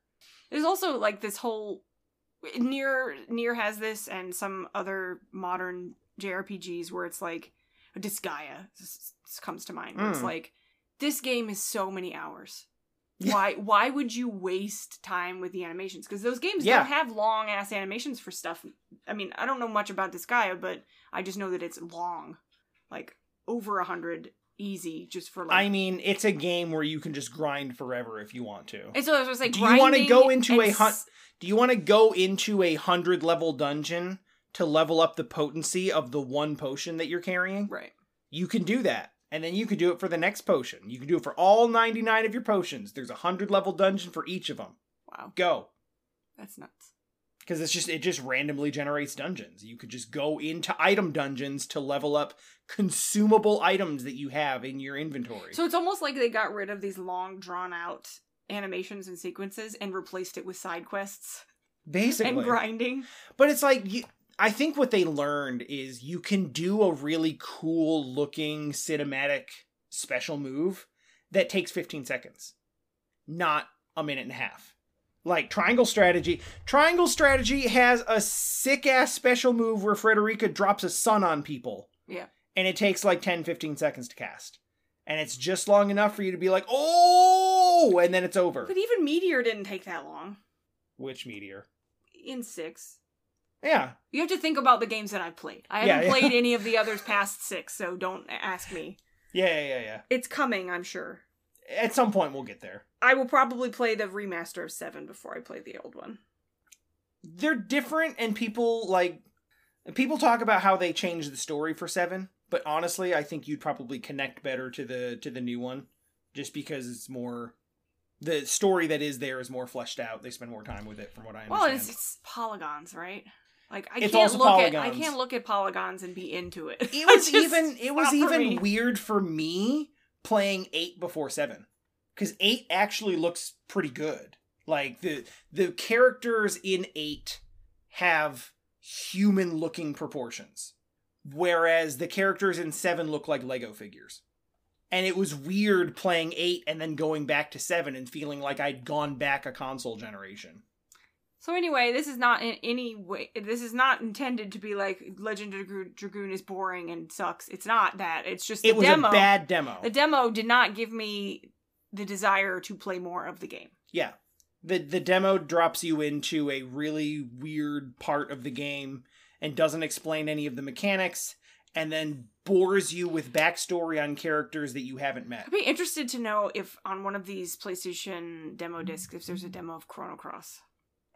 There's also, like, this whole... Nier has this, and some other modern JRPGs where it's, like... Disgaea comes to mind. Where it's like, this game is so many hours. Why would you waste time with the animations? Because those games don't have long-ass animations for stuff. I mean, I don't know much about Disgaea, but I just know that it's long. Like, over 100 easy just for like... I mean, it's a game where you can just grind forever if you want to. And so I was like, do you want to go into a 100-level dungeon to level up the potency of the one potion that you're carrying? Right. You can do that. And then you can do it for the next potion. You can do it for all 99 of your potions. There's a 100-level dungeon for each of them. Wow. Go. That's nuts. Because it just randomly generates dungeons. You could just go into item dungeons to level up consumable items that you have in your inventory. So it's almost like they got rid of these long, drawn-out animations and sequences and replaced it with side quests. Basically. And grinding. But it's like... I think what they learned is you can do a really cool-looking cinematic special move that takes 15 seconds, not a minute and a half. Like, Triangle Strategy. Triangle Strategy has a sick-ass special move where Frederica drops a sun on people. Yeah. and it takes like 10, 15 seconds to cast. And it's just long enough for you to be like, oh, and then it's over. But even Meteor didn't take that long. Which Meteor? In 6. Yeah. You have to think about the games that I've played. I haven't played any of the others past 6, so don't ask me. Yeah. It's coming, I'm sure. At some point, we'll get there. I will probably play the remaster of 7 before I play the old one. They're different, and people talk about how they changed the story for 7, but honestly, I think you'd probably connect better to the new one, just because it's more... The story that is there is more fleshed out. They spend more time with it, from what I understand. Well, it's polygons, right? Like I can't look at polygons and be into it. It was even weird for me playing 8 before 7, because 8 actually looks pretty good. Like the characters in 8 have human looking proportions, whereas the characters in 7 look like Lego figures. And it was weird playing 8 and then going back to 7 and feeling like I'd gone back a console generation. So anyway, this is not in any way... This is not intended to be like, Legend of Dragoon is boring and sucks. It's not that. It's just the demo. It was a bad demo. The demo did not give me the desire to play more of the game. Yeah. The demo drops you into a really weird part of the game and doesn't explain any of the mechanics and then bores you with backstory on characters that you haven't met. I'd be interested to know if on one of these PlayStation demo discs, if there's a demo of Chrono Cross.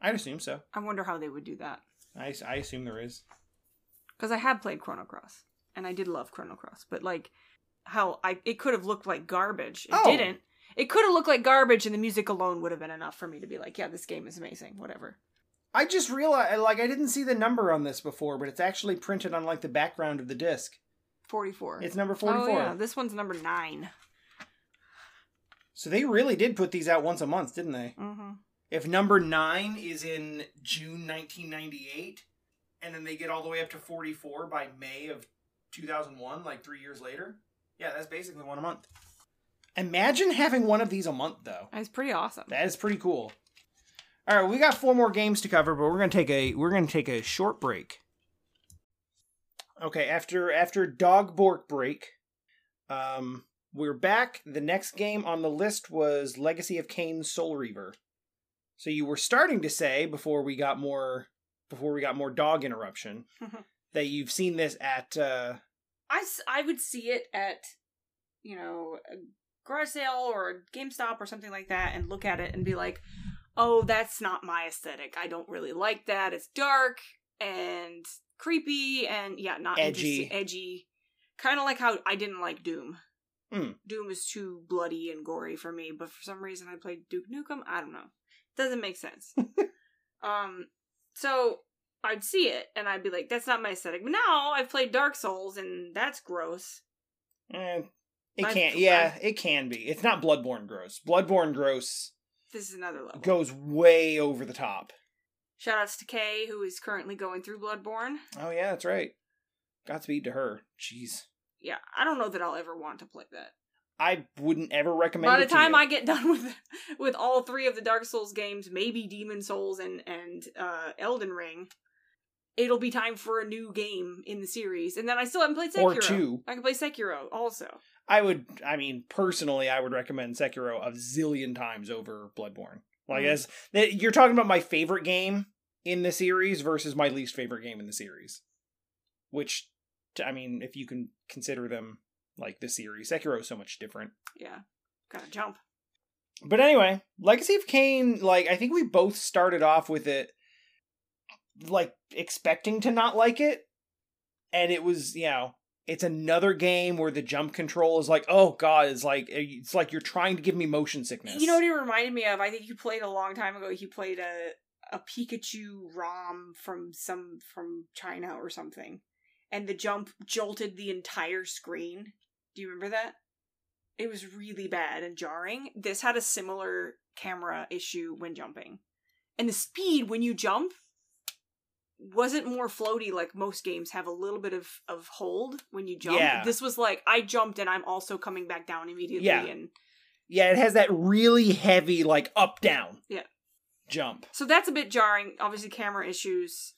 I'd assume so. I wonder how they would do that. I assume there is. Because I have played Chrono Cross. And I did love Chrono Cross. But, like, it could have looked like garbage. It didn't. It could have looked like garbage, and the music alone would have been enough for me to be like, yeah, this game is amazing. Whatever. I just realized, like, I didn't see the number on this before, but it's actually printed on, like, the background of the disc. 44. It's number 44. Oh, yeah. This one's number 9. So they really did put these out once a month, didn't they? Mm-hmm. If number 9 is in June 1998, and then they get all the way up to 44 by May of 2001, like 3 years later, yeah, that's basically one a month. Imagine having one of these a month, though. That's pretty awesome. That is pretty cool. All right, we got 4 more games to cover, but we're gonna take a short break. Okay, after Dog Bork break, we're back. The next game on the list was Legacy of Kain: Soul Reaver. So you were starting to say before we got more dog interruption that you've seen this at I would see it at, you know, a garage sale or GameStop or something like that, and look at it and be like, oh, that's not my aesthetic. I don't really like that. It's dark and creepy and not edgy. Edgy, kind of like how I didn't like Doom. Mm. Doom is too bloody and gory for me, but for some reason I played Duke Nukem. I don't know. Doesn't make sense. So I'd see it and I'd be like, that's not my aesthetic. But now I've played Dark Souls and that's gross. It can be. It's not Bloodborne gross. Bloodborne gross. This is another level. Goes way over the top. Shoutouts to Kay, who is currently going through Bloodborne. Oh yeah, that's right. Godspeed to her. Jeez. Yeah, I don't know that I'll ever want to play that. I wouldn't ever recommend it. By the time I get done with all 3 of the Dark Souls games, maybe Demon Souls and Elden Ring, it'll be time for a new game in the series. And then I still haven't played Sekiro. Or 2. I can play Sekiro also. I would recommend Sekiro a zillion times over Bloodborne. Like, you're talking about my favorite game in the series versus my least favorite game in the series. Which, I mean, if you can consider them... Like the series. Sekiro is so much different. Yeah. Gotta jump. But anyway, Legacy of Kain, like, I think we both started off with it, like, expecting to not like it. And it was, you know, it's another game where the jump control is like, oh god, it's like you're trying to give me motion sickness. You know what it reminded me of? I think you played a long time ago, you played a Pikachu ROM from China or something. And the jump jolted the entire screen. Do you remember that? It was really bad and jarring. This had a similar camera issue when jumping. And the speed when you jump wasn't more floaty, like most games have a little bit of hold when you jump. Yeah. This was like, I jumped and I'm also coming back down immediately. Yeah, it has that really heavy, like, up-down jump. So that's a bit jarring. Obviously camera issues.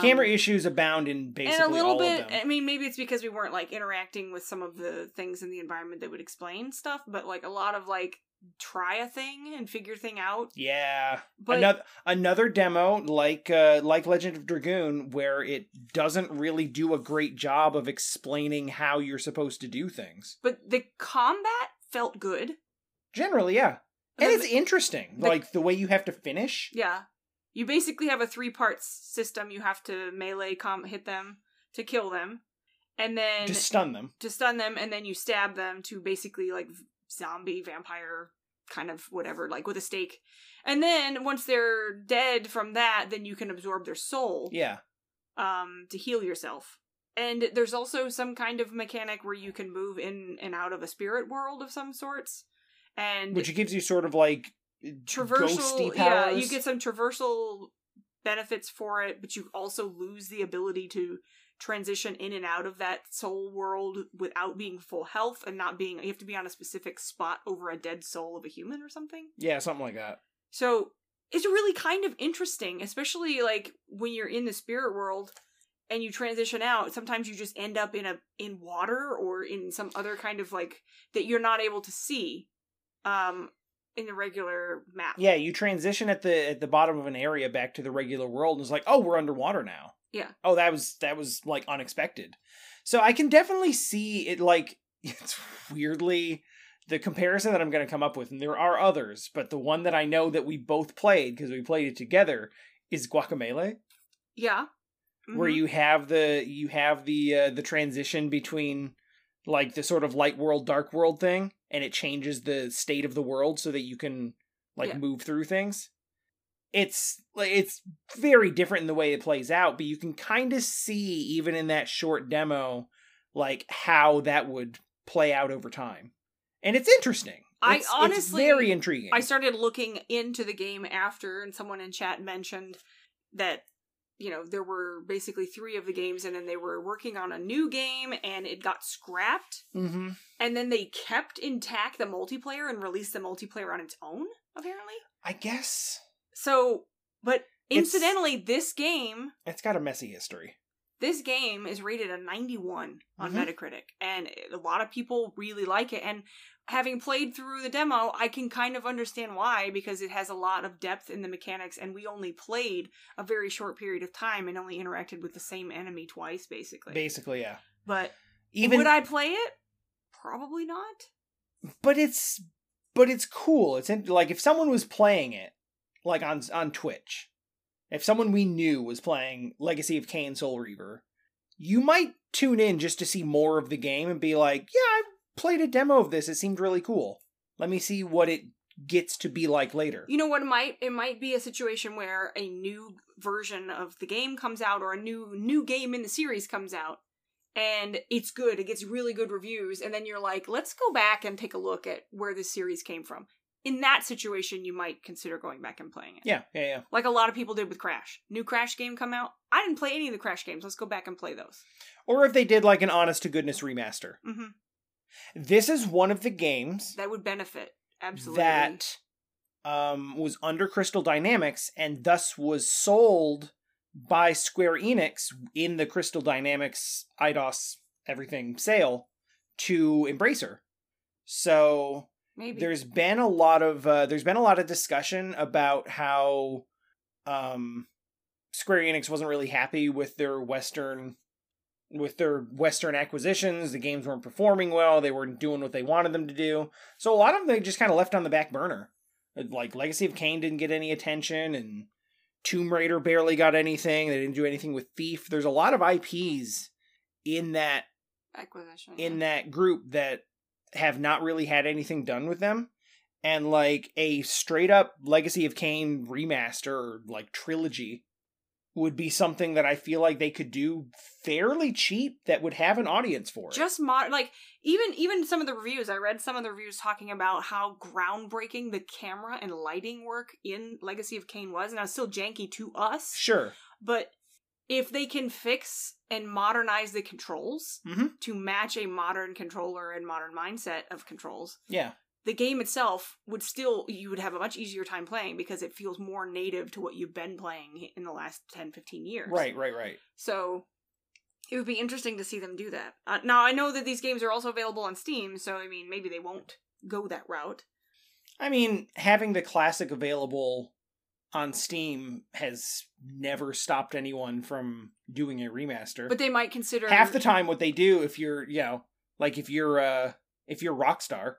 Camera issues abound in basically all of them. And a little bit, I mean, maybe it's because we weren't, like, interacting with some of the things in the environment that would explain stuff, but, like, a lot of, like, try a thing and figure thing out. Yeah. But another demo, like Legend of Dragoon, where it doesn't really do a great job of explaining how you're supposed to do things. But the combat felt good. Generally, yeah. And it's interesting, like, the way you have to finish. Yeah. You basically have a three-part system. You have to melee hit them to kill them, and then... to stun them. To stun them, and then you stab them to basically, like, zombie, vampire, kind of whatever, like, with a stake. And then, once they're dead from that, then you can absorb their soul. Yeah. To heal yourself. And there's also some kind of mechanic where you can move in and out of a spirit world of some sorts. And... which gives you sort of, like... traversal, yeah, you get some traversal benefits for it, but you also lose the ability to transition in and out of that soul world without being full health and not being, you have to be on a specific spot over a dead soul of a human or something. Yeah, something like that. So it's really kind of interesting, especially like when you're in the spirit world and you transition out, sometimes you just end up in water or in some other kind of like that you're not able to see. In the regular map. Yeah, you transition at the bottom of an area back to the regular world and it's like, oh, we're underwater now. Yeah. Oh, that was like unexpected. So I can definitely see it, like, it's weirdly the comparison that I'm going to come up with, and there are others, but the one that I know that we both played because we played it together is Guacamelee. Yeah. Mm-hmm. Where you have the transition between like the sort of light world, dark world thing, and it changes the state of the world so that you can, like, move through things. It's very different in the way it plays out, but you can kind of see, even in that short demo, like, how that would play out over time. And it's interesting. Honestly, it's very intriguing. I started looking into the game after, and someone in chat mentioned that, you know, there were basically three of the games, and then they were working on a new game and it got scrapped. Mm-hmm. And then they kept intact the multiplayer and released the multiplayer on its own, apparently. I guess. So, but incidentally, this game... it's got a messy history. This game is rated a 91 on Metacritic, and a lot of people really like it. And having played through the demo, I can kind of understand why, because it has a lot of depth in the mechanics, and we only played a very short period of time and only interacted with the same enemy twice, basically. Basically, yeah. But even would I play it? Probably not. But it's cool. It's in, like, if someone was playing it, like on Twitch, if someone we knew was playing Legacy of Kain: Soul Reaver, you might tune in just to see more of the game and be like, yeah, I played a demo of this. It seemed really cool. Let me see what it gets to be like later. You know what? It might be a situation where a new version of the game comes out, or a new game in the series comes out, and it's good. It gets really good reviews, and then you're like, let's go back and take a look at where this series came from. In that situation, you might consider going back and playing it. Yeah. Like a lot of people did with Crash. New Crash game come out. I didn't play any of the Crash games. Let's go back and play those. Or if they did like an honest-to-goodness remaster. Mm-hmm. This is one of the games... that would benefit. Absolutely. That was under Crystal Dynamics and thus was sold by Square Enix in the Crystal Dynamics IDOS everything sale to Embracer. So... maybe. There's been a lot of discussion about how Square Enix wasn't really happy with their Western acquisitions. The games weren't performing well. They weren't doing what they wanted them to do. So a lot of them they just kind of left on the back burner. Like Legacy of Kain didn't get any attention, and Tomb Raider barely got anything. They didn't do anything with Thief. There's a lot of IPs in that acquisition that group that have not really had anything done with them, and like a straight up Legacy of Kain remaster or like trilogy would be something that I feel like they could do fairly cheap that would have an audience for it. Just like even some of the reviews, I read some of the reviews talking about how groundbreaking the camera and lighting work in Legacy of Kain was. Now, it's still janky to us. Sure. But if they can fix and modernize the controls to match a modern controller and modern mindset of controls, yeah, the game itself would still, you would have a much easier time playing because it feels more native to what you've been playing in the last 10, 15 years. Right. So it would be interesting to see them do that. Now, I know that these games are also available on Steam, so, I mean, maybe they won't go that route. I mean, having the classic available on Steam has never stopped anyone from doing a remaster. But they might consider... Half the time what they do, if you're, you know, like if you're Rockstar,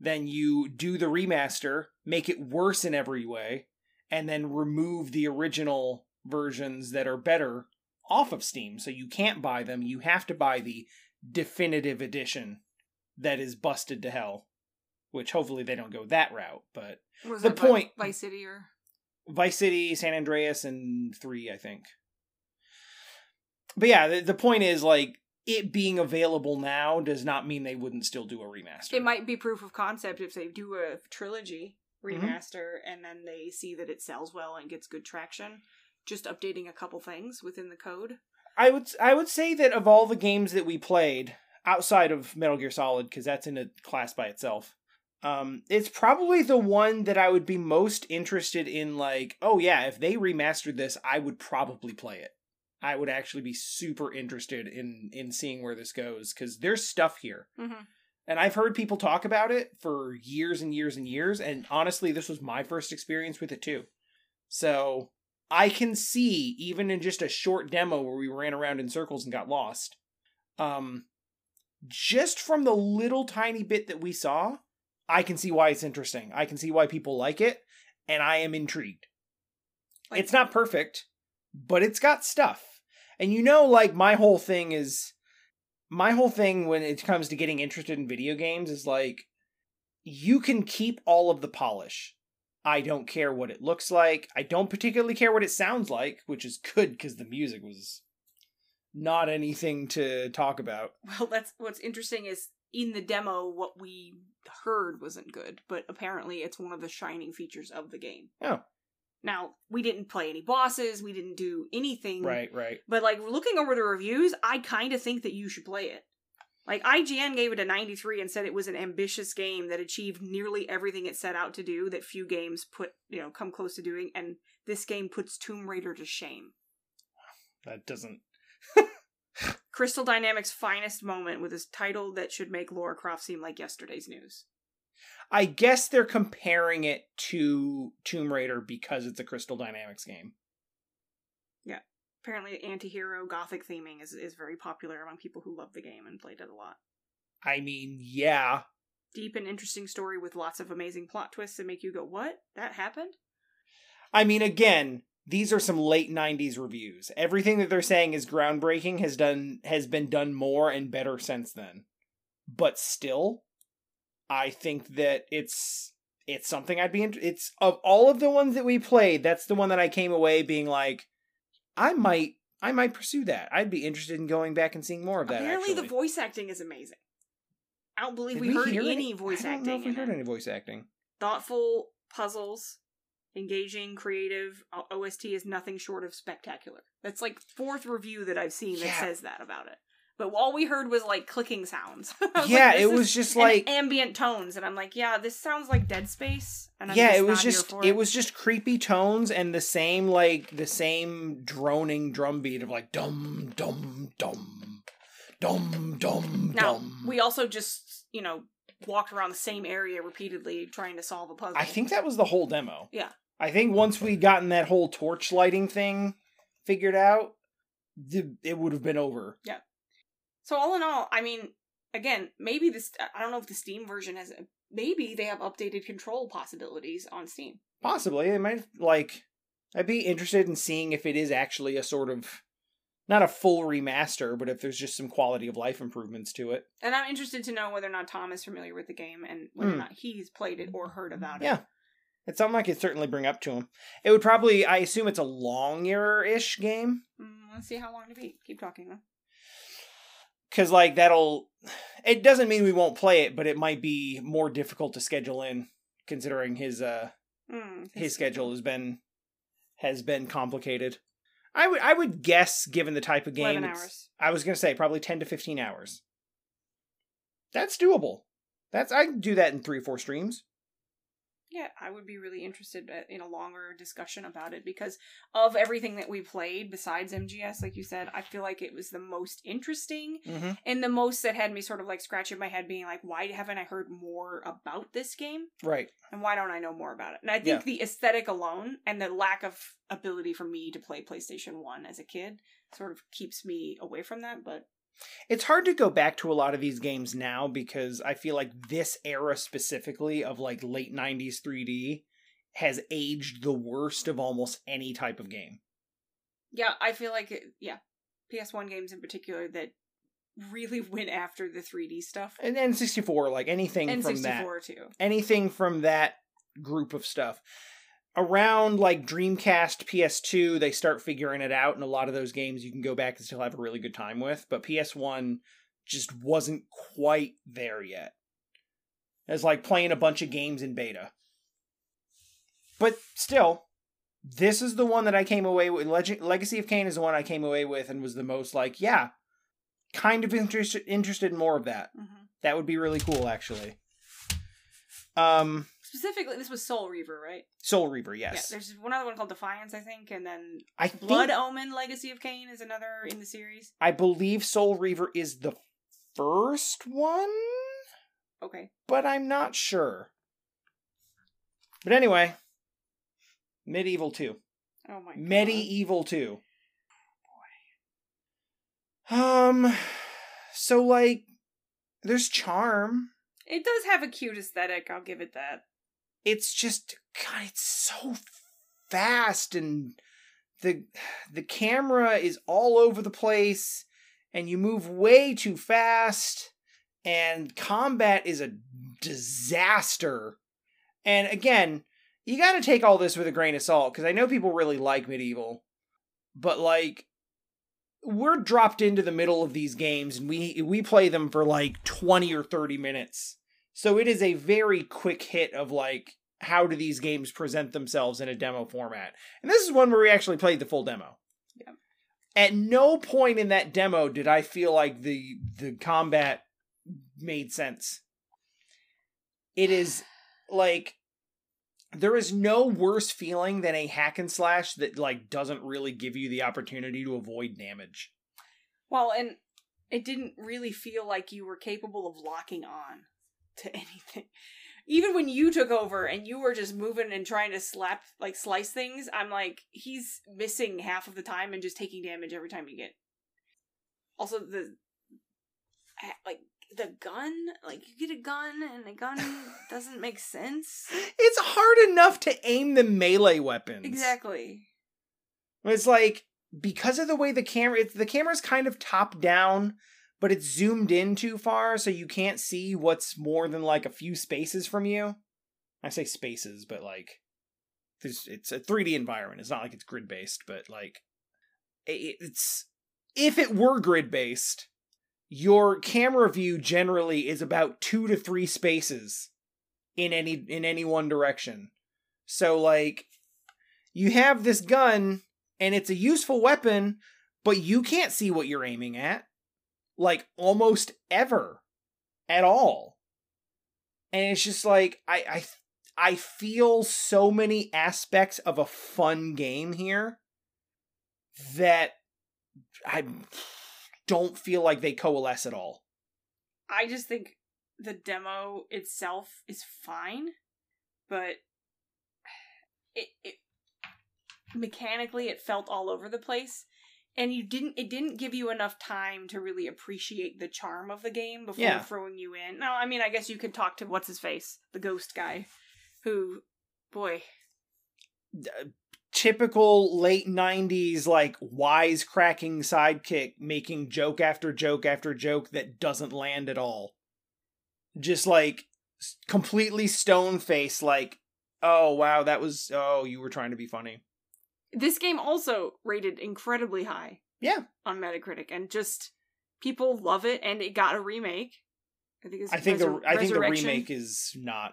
then you do the remaster, make it worse in every way, and then remove the original versions that are better off of Steam. So you can't buy them. You have to buy the definitive edition that is busted to hell, which hopefully they don't go that route. But was the point... Vice City or... Vice City, San Andreas, and 3, I think. But yeah, the point is, like, it being available now does not mean they wouldn't still do a remaster. It might be proof of concept if they do a trilogy remaster, mm-hmm. and then they see that it sells well and gets good traction. Just updating a couple things within the code. I would say that of all the games that we played, outside of Metal Gear Solid, because that's in a class by itself, it's probably the one that I would be most interested in, like, oh yeah, if they remastered this, I would probably play it. I would actually be super interested in seeing where this goes, because there's stuff here. Mm-hmm. And I've heard people talk about it for years and years and years, and honestly, this was my first experience with it too. So I can see, even in just a short demo where we ran around in circles and got lost, just from the little tiny bit that we saw, I can see why it's interesting. I can see why people like it, and I am intrigued. Like, it's not perfect, but it's got stuff. And you know, like, my whole thing when it comes to getting interested in video games is, like, you can keep all of the polish. I don't care what it looks like. I don't particularly care what it sounds like, which is good because the music was not anything to talk about. Well, that's what's interesting is, in the demo, what we heard wasn't good, but apparently it's one of the shining features of the game. Oh. Now, we didn't play any bosses, we didn't do anything. Right. But, like, looking over the reviews, I kind of think that you should play it. Like, IGN gave it a 93 and said it was an ambitious game that achieved nearly everything it set out to do that few games come close to doing, and this game puts Tomb Raider to shame. That doesn't... Crystal Dynamics' finest moment with his title that should make Lara Croft seem like yesterday's news. I guess they're comparing it to Tomb Raider because it's a Crystal Dynamics game. Yeah. Apparently anti-hero gothic theming is very popular among people who love the game and played it a lot. I mean, yeah. Deep and interesting story with lots of amazing plot twists that make you go, what? That happened? I mean, again... These are some late 90s reviews. Everything that they're saying is groundbreaking has been done more and better since then. But still, I think that it's something I'd be it's of all of the ones that we played, that's the one that I came away being like, I might pursue that. I'd be interested in going back and seeing more of that. Apparently the voice acting is amazing. I don't believe we heard any voice acting. I don't know if we heard any voice acting. Thoughtful puzzles. Engaging, creative, OST is nothing short of spectacular. That's like fourth review that I've seen that says that about it. But all we heard was like clicking sounds. Yeah, like, it was just like ambient tones, and I'm like, yeah, this sounds like Dead Space. And I'm it was just creepy tones and the same droning drum beat of like dum dum dum dum dum. Now we also just walked around the same area repeatedly trying to solve a puzzle. I think that was the whole demo. Yeah. I think once we'd gotten that whole torch lighting thing figured out, it would have been over. Yeah. So all in all, I mean, again, maybe this, I don't know if the Steam version has, maybe they have updated control possibilities on Steam. Possibly. They might, like, I'd be interested in seeing if it is actually a sort of, not a full remaster, but if there's just some quality of life improvements to it. And I'm interested to know whether or not Tom is familiar with the game and whether or not he's played it or heard about it. Yeah. It's something I could certainly bring up to him. It would probably, I assume it's a longer-ish game. Let's see how long to beat. Keep talking, though. Because, like, it doesn't mean we won't play it, but it might be more difficult to schedule in, considering his schedule has been complicated. I would guess, given the type of game, 11 hours. I was going to say probably 10 to 15 hours. That's doable. That's, I can do that in 3 or 4 streams. Yeah, I would be really interested in a longer discussion about it, because of everything that we played besides MGS, like you said, I feel like it was the most interesting and the most that had me sort of like scratching my head being like, why haven't I heard more about this game? Right. And why don't I know more about it? And I think the aesthetic alone and the lack of ability for me to play PlayStation 1 as a kid sort of keeps me away from that, but... It's hard to go back to a lot of these games now, because I feel like this era specifically of like late 90s 3D has aged the worst of almost any type of game. Yeah, I feel like, PS1 games in particular that really went after the 3D stuff. And N64, like anything N64 from that. N64 too. Anything from that group of stuff. Around like Dreamcast, PS2, they start figuring it out, and a lot of those games you can go back and still have a really good time with, but PS1 just wasn't quite there yet. It's like playing a bunch of games in beta. But still, this is the one that I came away with. Legacy of Kain is the one I came away with and was the most like, yeah, kind of interested in more of that. Mm-hmm. That would be really cool, actually. Specifically, this was Soul Reaver, right? Soul Reaver, yes. Yeah, there's one other one called Defiance, I think, and then Blood Omen Legacy of Kain is another in the series. I believe Soul Reaver is the first one? Okay. But I'm not sure. But anyway, Medieval 2. Oh my god. Medieval 2. Boy. So, like, there's charm. It does have a cute aesthetic, I'll give it that. It's just, God, it's so fast, and the camera is all over the place, and you move way too fast, and combat is a disaster. And again, you gotta take all this with a grain of salt, because I know people really like Medieval, but like, we're dropped into the middle of these games, and we play them for like 20 or 30 minutes. So it is a very quick hit of, like, how do these games present themselves in a demo format? And this is one where we actually played the full demo. Yeah. At no point in that demo did I feel like the combat made sense. It is, like, there is no worse feeling than a hack and slash that, like, doesn't really give you the opportunity to avoid damage. Well, and it didn't really feel like you were capable of locking on to anything. Even when you took over and you were just moving and trying to slice things, I'm like, he's missing half of the time and just taking damage every time you get. Also, the gun, like, you get a gun and the gun doesn't make sense. It's hard enough to aim the melee weapons. Exactly. It's like, because of the way the camera's kind of top down, but it's zoomed in too far, so you can't see what's more than, like, a few spaces from you. I say spaces, but, like, it's a 3D environment. It's not like it's grid-based, but, like, it's... If it were grid-based, your camera view generally is about 2 to 3 spaces in any one direction. So, like, you have this gun, and it's a useful weapon, but you can't see what you're aiming at. Like, almost ever. At all. And it's just like, I feel so many aspects of a fun game here that I don't feel like they coalesce at all. I just think the demo itself is fine, but it mechanically it felt all over the place. And it didn't give you enough time to really appreciate the charm of the game before throwing you in. No, I mean, I guess you could talk to what's-his-face, the ghost guy, who, boy. Typical late 90s, like, wisecracking sidekick making joke after joke after joke that doesn't land at all. Just, like, completely stone-faced, like, oh, wow, that was, oh, you were trying to be funny. This game also rated incredibly high on Metacritic, and just people love it, and it got a remake. I think the remake is not...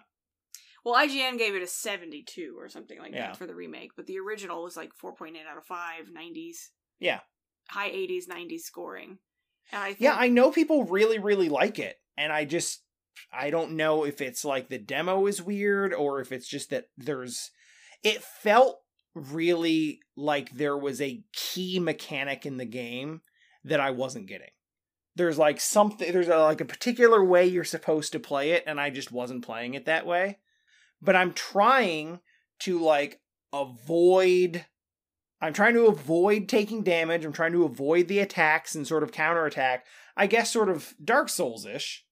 Well, IGN gave it a 72 or something like that for the remake, but the original was like 4.8 out of 5, 90s. Yeah. High 80s, 90s scoring. And I know people really, really like it, and I just I don't know if it's like the demo is weird or if it's just that there's... It felt really like there was a key mechanic in the game that I wasn't getting. There's like something... There's like a particular way you're supposed to play it, and I just wasn't playing it that way. But I'm trying to like avoid... I'm trying to avoid taking damage. I'm trying to avoid the attacks and sort of counterattack. I guess sort of Dark Souls-ish.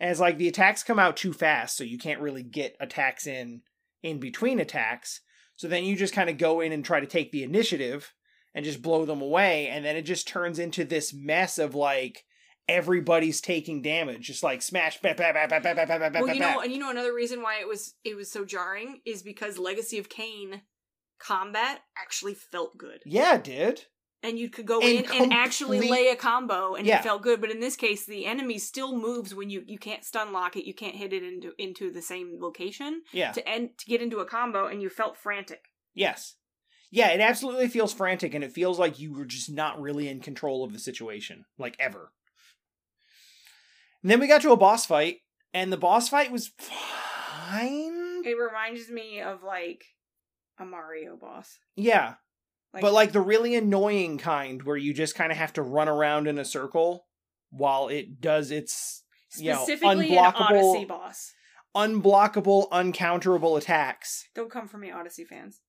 As like the attacks come out too fast, so you can't really get attacks in between attacks. So then you just kind of go in and try to take the initiative and just blow them away. And then it just turns into this mess of like everybody's taking damage. Just like smash, bap, bap, bap, bap, bap, bap, bap, bap. Well, you know, and you know another reason why it was so jarring is because Legacy of Kain combat actually felt good. Yeah, it did. And you could go in and actually lay a combo, and it felt good. But in this case, the enemy still moves when you can't stun lock it. You can't hit it into the same location to get into a combo, and you felt frantic. Yes. Yeah, it absolutely feels frantic, and it feels like you were just not really in control of the situation, like ever. And then we got to a boss fight, and the boss fight was fine. It reminds me of, like, a Mario boss. Yeah. But, like, the really annoying kind where you just kind of have to run around in a circle while it does its, you know, unblockable, uncounterable attacks. Don't come for me, Odyssey fans.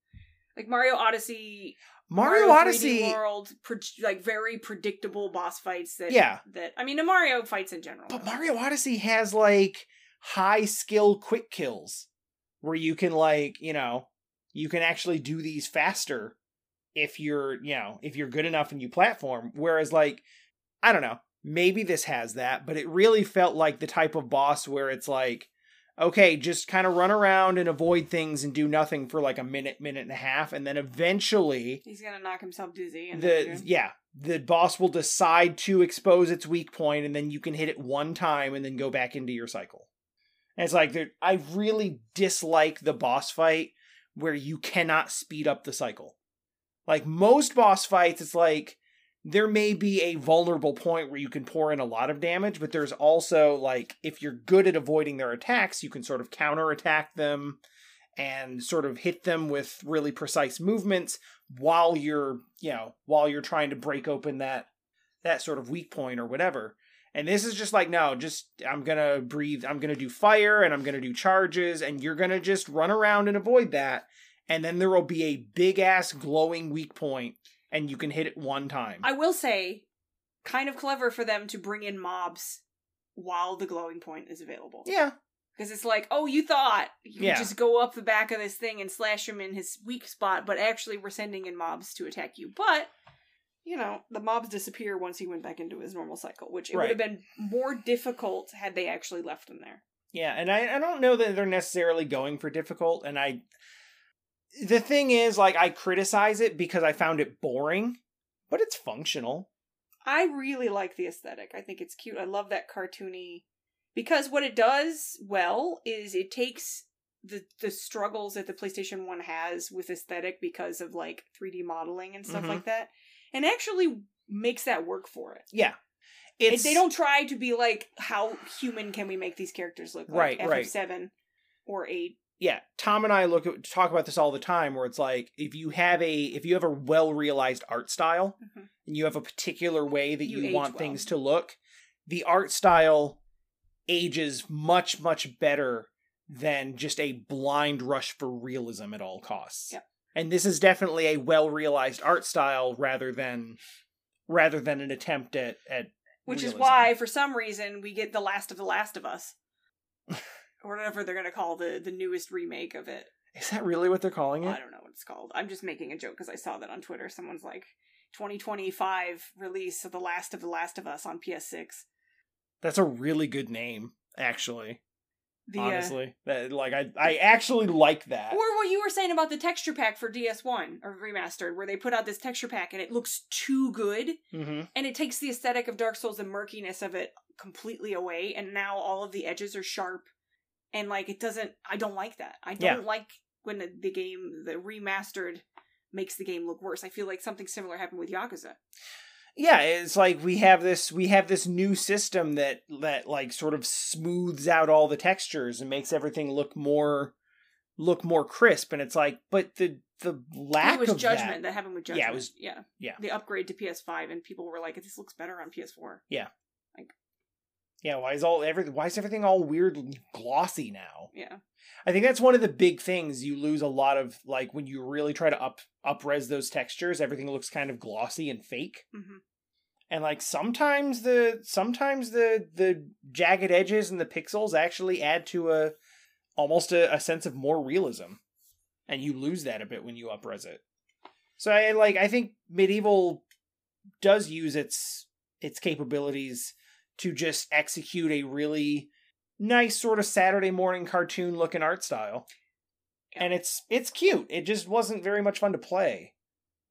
Like, Mario Odyssey... 3D World, like, very predictable boss fights that... Yeah. I mean, the Mario fights in general. But Mario Odyssey has, like, high-skill quick kills where you can, like, you know, you can actually do these faster... If you're good enough and you platform, whereas like, I don't know, maybe this has that, but it really felt like the type of boss where it's like, okay, just kind of run around and avoid things and do nothing for like a minute and a half. And then eventually he's going to knock himself dizzy. The boss will decide to expose its weak point, and then you can hit it one time and then go back into your cycle. And it's like, I really dislike the boss fight where you cannot speed up the cycle. Like, most boss fights, it's like, there may be a vulnerable point where you can pour in a lot of damage, but there's also, like, if you're good at avoiding their attacks, you can sort of counterattack them and sort of hit them with really precise movements while you're, you know, trying to break open that sort of weak point or whatever. And this is just like, no, just, I'm gonna breathe, I'm gonna do fire, and I'm gonna do charges, and you're gonna just run around and avoid that. And then there will be a big-ass glowing weak point, and you can hit it one time. I will say, kind of clever for them to bring in mobs while the glowing point is available. Yeah. Because it's like, oh, you thought you could just go up the back of this thing and slash him in his weak spot, but actually we're sending in mobs to attack you. But, you know, the mobs disappear once he went back into his normal cycle, which it would have been more difficult had they actually left him there. Yeah, and I don't know that they're necessarily going for difficult, and the thing is, like, I criticize it because I found it boring, but it's functional. I really like the aesthetic. I think it's cute. I love that cartoony, because what it does well is it takes the struggles that the PlayStation 1 has with aesthetic because of, like, 3D modeling and stuff like that, and actually makes that work for it. Yeah. They don't try to be like, how human can we make these characters look like FF7 or 8. Yeah, Tom and I talk about this all the time, where it's like, if you have a well-realized art style, and you have a particular way that you want things to look, the art style ages much, much better than just a blind rush for realism at all costs. Yep. And this is definitely a well-realized art style rather than an attempt at which realism. Is why, for some reason, we get The Last of the Last of Us. Or whatever they're going to call the newest remake of it. Is that really what they're calling it? I don't know what it's called. I'm just making a joke because I saw that on Twitter. Someone's like, 2025 release of The Last of the Last of Us on PS6. That's a really good name, actually. Honestly. I actually like that. Or what you were saying about the texture pack for DS1, or Remastered, where they put out this texture pack and it looks too good. Mm-hmm. And it takes the aesthetic of Dark Souls and murkiness of it completely away. And now all of the edges are sharp. And, like, I don't like that. I don't like when the remastered makes the game look worse. I feel like something similar happened with Yakuza. Yeah, it's like we have this new system that like sort of smooths out all the textures and makes everything look more crisp, and it's like, but the lack of judgment that happened with Judgment. Yeah, it was, yeah. The upgrade to PS5, and people were like, this looks better on PS4. Yeah. Like, yeah, why is everything all weird and glossy now? Yeah. I think that's one of the big things you lose a lot of, like, when you really try to up-res those textures, everything looks kind of glossy and fake. Mm-hmm. And, like, sometimes the jagged edges and the pixels actually add to almost a sense of more realism. And you lose that a bit when you up-res it. So, I think Medieval does use its capabilities to just execute a really nice sort of Saturday morning cartoon looking art style. Yeah. And it's cute. It just wasn't very much fun to play.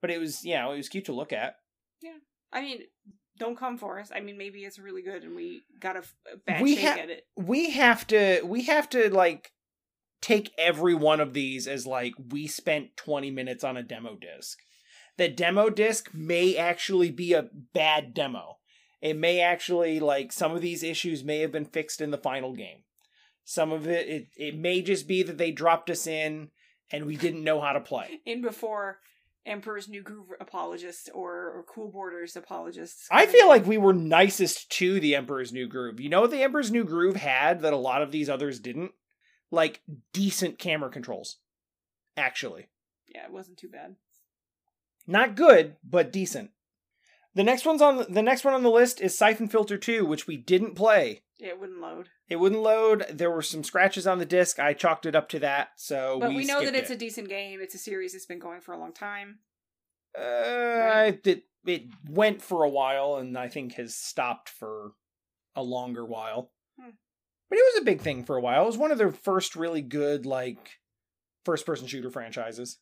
But it was cute to look at. Yeah. I mean, don't come for us. I mean, maybe it's really good and we got a bad shake at it. We have to like take every one of these as like we spent 20 minutes on a demo disc. The demo disc may actually be a bad demo. It may actually, like, some of these issues may have been fixed in the final game. Some of it may just be that they dropped us in and we didn't know how to play. In before Emperor's New Groove apologists or Cool Boarders apologists. I feel like we were nicest to the Emperor's New Groove. You know what the Emperor's New Groove had that a lot of these others didn't? Like, decent camera controls. Actually. Yeah, it wasn't too bad. Not good, but decent. The next one on the list is Syphon Filter 2, which we didn't play. It wouldn't load. There were some scratches on the disc. I chalked it up to that. So, but we know that it's a decent game. It's a series that's been going for a long time. Right? It went for a while, and I think has stopped for a longer while. But it was a big thing for a while. It was one of their first really good, like, first-person shooter franchises.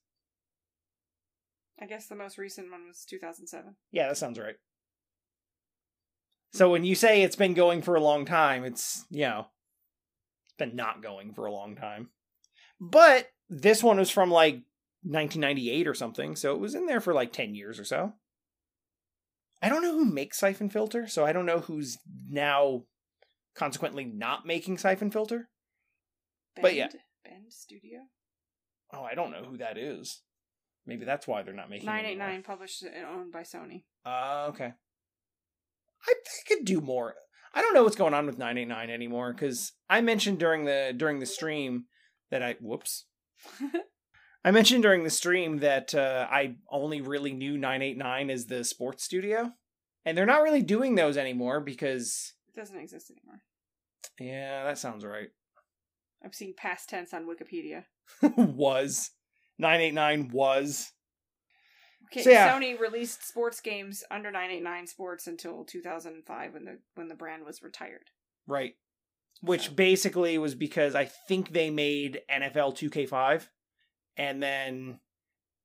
I guess the most recent one was 2007. Yeah, that sounds right. So when you say it's been going for a long time, it's, you know, it's been not going for a long time. But this one was from, like, 1998 or something, so it was in there for, like, 10 years or so. I don't know who makes Syphon Filter, so I don't know who's now consequently not making Syphon Filter. Bend? But yeah. Bend Studio? Oh, I don't know who that is. Maybe that's why they're not making it. 989 published and owned by Sony. Okay. I could do more. I don't know what's going on with 989 anymore, because I mentioned during the stream that I only really knew 989 as the sports studio, and they're not really doing those anymore because it doesn't exist anymore. Yeah, that sounds right. I'm seeing past tense on Wikipedia. Was. 989 was. Okay, so yeah. Sony released sports games under 989 Sports until 2005 when the brand was retired. Right. Which basically was because I think they made NFL 2K5 and then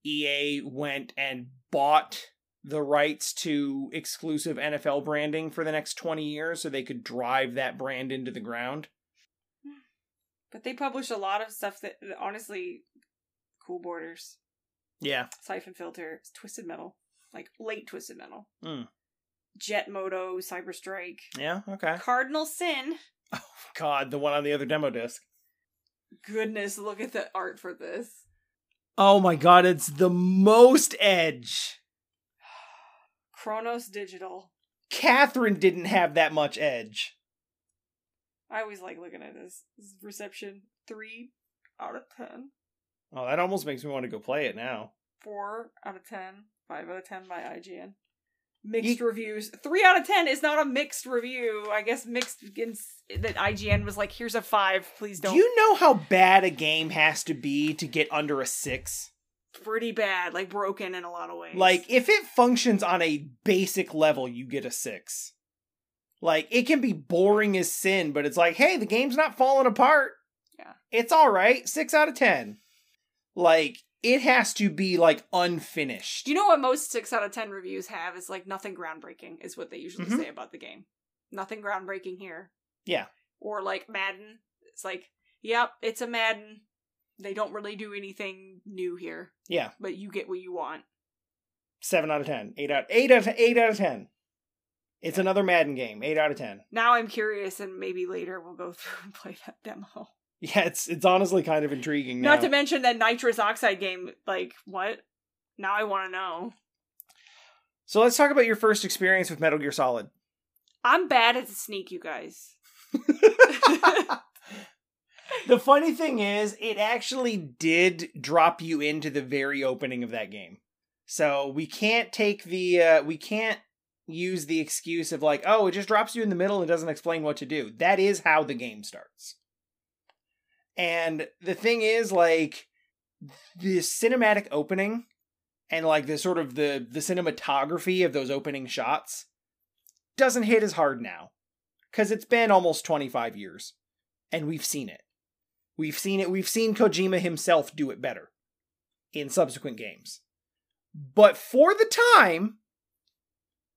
EA went and bought the rights to exclusive NFL branding for the next 20 years so they could drive that brand into the ground. But they published a lot of stuff that honestly... Cool Borders. Yeah. Syphon Filter. Twisted Metal. Like, late Twisted Metal. Mm. Jet Moto. Cyber Strike. Yeah, okay. Cardinal Sin. Oh, God. The one on the other demo disc. Goodness, look at the art for this. Oh, my God. It's the most edge. Chronos Digital. Catherine didn't have that much edge. I always like looking at this. This is reception 3 out of 10. Oh, that almost makes me want to go play it now. 4 out of 10. 5 out of 10 by IGN. Mixed reviews. 3 out of 10 is not a mixed review. I guess mixed that IGN was like, here's a 5. Please don't. Do you know how bad a game has to be to get under a 6? Pretty bad. Like, broken in a lot of ways. Like, if it functions on a basic level, you get a 6. Like, it can be boring as sin, but it's like, hey, the game's not falling apart. Yeah. It's all right. 6 out of 10. Like, it has to be, like, unfinished. You know what most 6 out of 10 reviews have is, like, nothing groundbreaking is what they usually say about the game. Nothing groundbreaking here. Yeah. Or, like, Madden. It's like, yep, it's a Madden. They don't really do anything new here. Yeah. But you get what you want. 7 out of 10. 8 out of 10. It's another Madden game. 8 out of 10. Now I'm curious, and maybe later we'll go through and play that demo. Yeah, it's honestly kind of intriguing now. Not to mention that nitrous oxide game, like, what? Now I want to know. So let's talk about your first experience with Metal Gear Solid. I'm bad at the sneak, you guys. The funny thing is, it actually did drop you into the very opening of that game. So we can't take the, we can't use the excuse of like, oh, it just drops you in the middle and doesn't explain what to do. That is how the game starts. And the thing is, like, the cinematic opening and like the sort of the cinematography of those opening shots doesn't hit as hard now. Because it's been almost 25 years. And we've seen it. We've seen it. We've seen Kojima himself do it better in subsequent games. But for the time,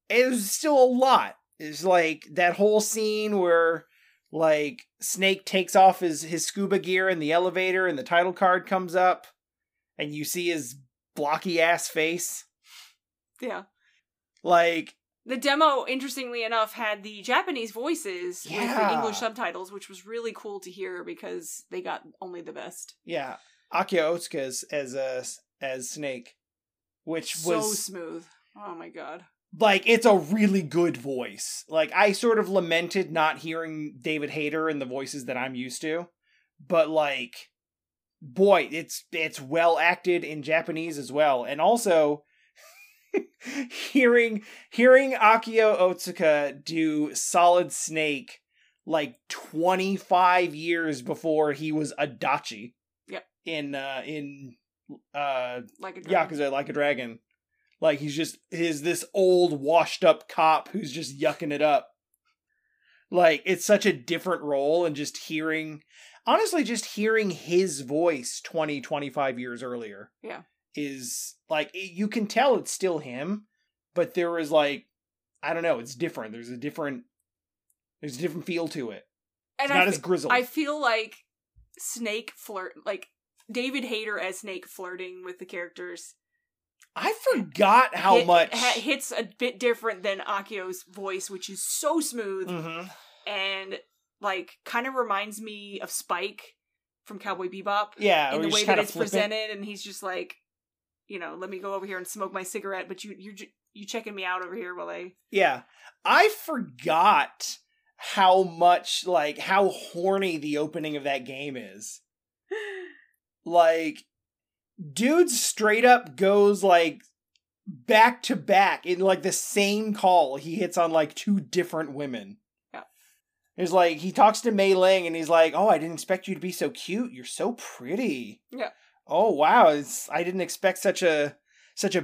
it was still a lot. It's like that whole scene where, like, Snake takes off his scuba gear in the elevator and the title card comes up and you see his blocky ass face. Yeah. Like, the demo, interestingly enough, had the Japanese voices with the English subtitles, which was really cool to hear because they got only the best. Yeah. Akio Otsuka as Snake, which was... so smooth. Oh my god. Like, it's a really good voice. Like, I sort of lamented not hearing David Hayter and the voices that I'm used to. But, like, boy, it's well acted in Japanese as well. And also... hearing Akio Otsuka do Solid Snake like 25 years before he was Adachi. Yep. In Like a Dragon. Yakuza Like a Dragon. Like, he's just this old washed up cop who's just yucking it up. Like, it's such a different role, and just hearing his voice 25 years earlier. Yeah. Is like, you can tell it's still him, but there is, like, I don't know, it's different. There's a different feel to it. And it's not as grizzled. I feel like Snake David Hayter as Snake flirting with the characters. I forgot how much hits a bit different than Akio's voice, which is so smooth, and like kind of reminds me of Spike from Cowboy Bebop. Yeah, in the way that it's presented, and he's just like, you know, let me go over here and smoke my cigarette, but you checking me out over here while I... Yeah. I forgot how much, like, how horny the opening of that game is. Like, dude straight up goes, like, back to back in, like, the same call. He hits on, like, two different women. Yeah. It's like, he talks to Mei Ling and he's like, oh, I didn't expect you to be so cute. You're so pretty. Yeah. Oh wow! I didn't expect such a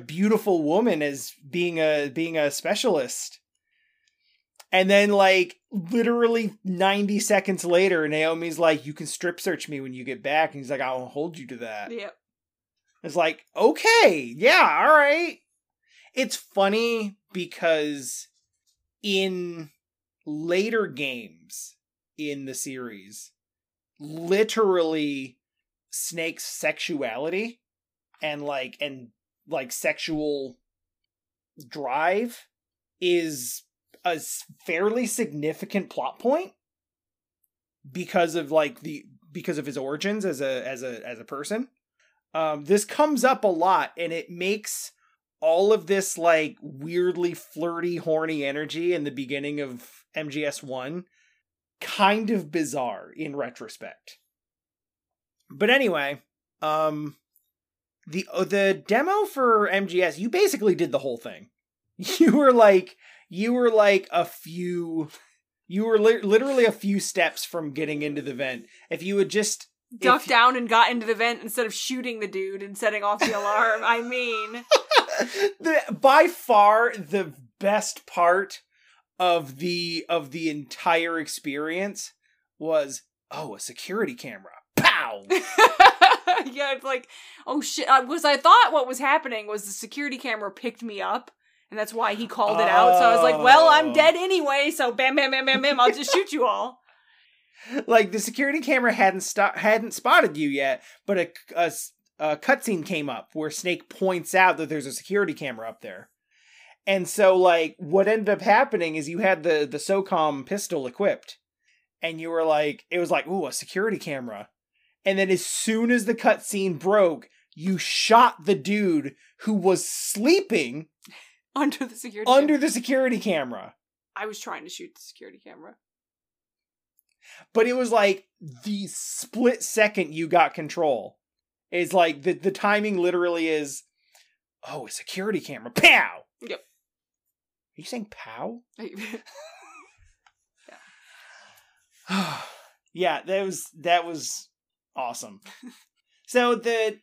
beautiful woman as being a specialist. And then, like, literally 90 seconds later, Naomi's like, "You can strip search me when you get back," and he's like, "I'll hold you to that." Yep. It's like, okay, yeah, all right. It's funny because in later games in the series, literally, Snake's sexuality and sexual drive is a fairly significant plot point because of his origins as a person. This comes up a lot, and it makes all of this, like, weirdly flirty, horny energy in the beginning of MGS1 kind of bizarre in retrospect. But anyway, the demo for MGS, you basically did the whole thing. You were literally a few steps from getting into the vent. If you had just ducked down and got into the vent instead of shooting the dude and setting off the alarm, I mean, by far the best part of the entire experience was, oh, a security camera. Pow! Yeah, it's like, oh shit. Because I thought what was happening was the security camera picked me up, and that's why he called it out. So I was like, well, I'm dead anyway, so bam, bam, bam, bam, bam, I'll just shoot you all. Like, the security camera hadn't spotted you yet, but a, a, cutscene came up where Snake points out that there's a security camera up there. And so, like, what ended up happening is you had the SOCOM pistol equipped. And you were like, it was like, ooh, a security camera. And then as soon as the cutscene broke, you shot the dude who was sleeping under the security camera. I was trying to shoot the security camera. But it was like the split second you got control. It's like the timing literally is, oh, a security camera. Pow! Yep. Are you saying pow? Yeah. Yeah, that was awesome. So the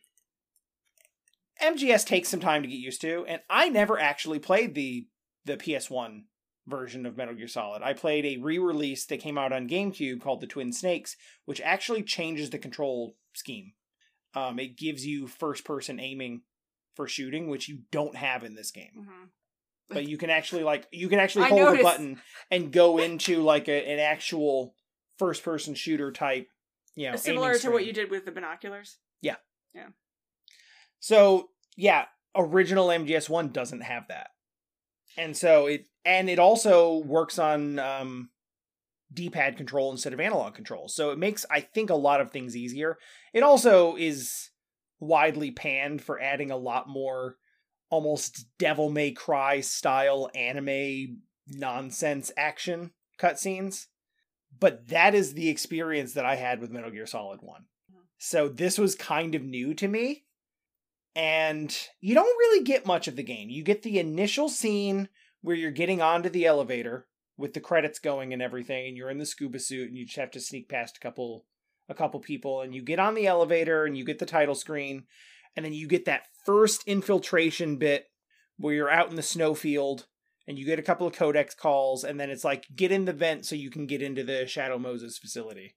MGS takes some time to get used to, and I never actually played the PS1 version of Metal Gear Solid. I played a re-release that came out on GameCube called The Twin Snakes, which actually changes the control scheme. It gives you first-person aiming for shooting, which you don't have in this game. Mm-hmm. But you can actually hold a button and go into like an actual first-person shooter type. You know, similar to what you did with the binoculars. Yeah. Yeah. So yeah, original MGS1 doesn't have that, and so it also works on D-pad control instead of analog control. So it makes, I think, a lot of things easier. It also is widely panned for adding a lot more almost Devil May Cry style anime nonsense action cutscenes. But that is the experience that I had with Metal Gear Solid 1. So this was kind of new to me. And you don't really get much of the game. You get the initial scene where you're getting onto the elevator with the credits going and everything. And you're in the scuba suit and you just have to sneak past a couple people. And you get on the elevator and you get the title screen. And then you get that first infiltration bit where you're out in the snowfield. And you get a couple of codex calls, and then it's like, get in the vent so you can get into the Shadow Moses facility.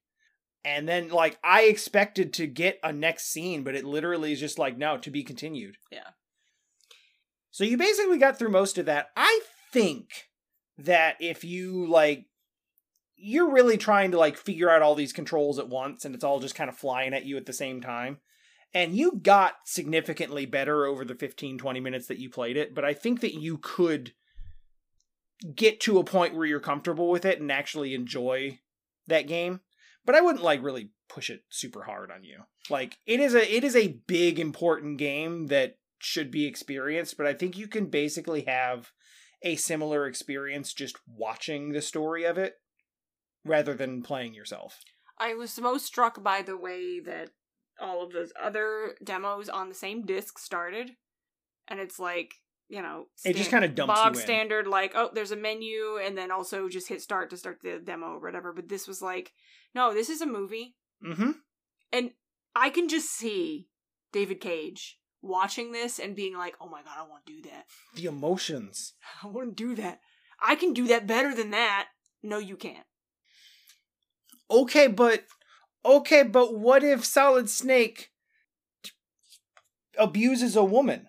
And then, like, I expected to get a next scene, but it literally is just like, no, to be continued. Yeah. So you basically got through most of that. I think that if you, like, you're really trying to, like, figure out all these controls at once, and it's all just kind of flying at you at the same time. And you got significantly better over the 15, 20 minutes that you played it, but I think that you could get to a point where you're comfortable with it and actually enjoy that game. But I wouldn't like really push it super hard on you. Like it is a big important game that should be experienced, but I think you can basically have a similar experience just watching the story of it rather than playing yourself. I was most struck by the way that all of those other demos on the same disc started. And it's like, you know, it just kind of dumps bog you in. Standard, like, oh, there's a menu, and then also just hit start to start the demo or whatever. But this was like, no, this is a movie. Mm-hmm. And I can just see David Cage watching this and being like, oh my God, I want to do that. The emotions. I want to do that. I can do that better than that. No, you can't. Okay, but what if Solid Snake abuses a woman?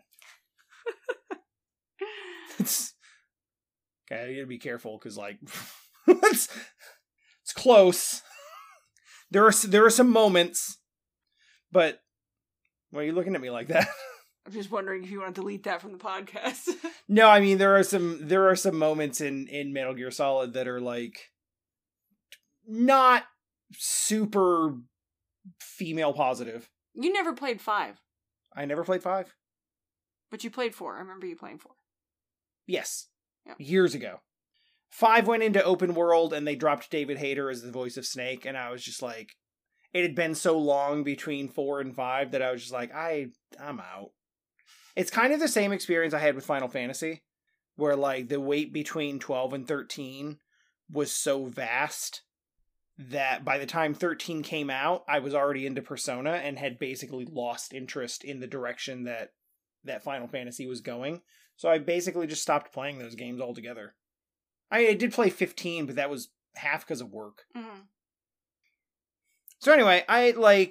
Okay, you gotta be careful because, like, it's close. There are some moments, but why are you looking at me like that? I'm just wondering if you want to delete that from the podcast. No, I mean there are some moments in Metal Gear Solid that are like not super female positive. You never played 5. I never played 5. But you played 4. I remember you playing 4. Yes. Yeah. Years ago. 5 went into open world and they dropped David Hayter as the voice of Snake. And I was just like, it had been so long between 4 and 5 that I was just like, I'm out. It's kind of the same experience I had with Final Fantasy, where like the wait between 12 and 13 was so vast that by the time 13 came out, I was already into Persona and had basically lost interest in the direction that Final Fantasy was going. So I basically just stopped playing those games altogether. I did play 15, but that was half because of work. Mm-hmm. So anyway, I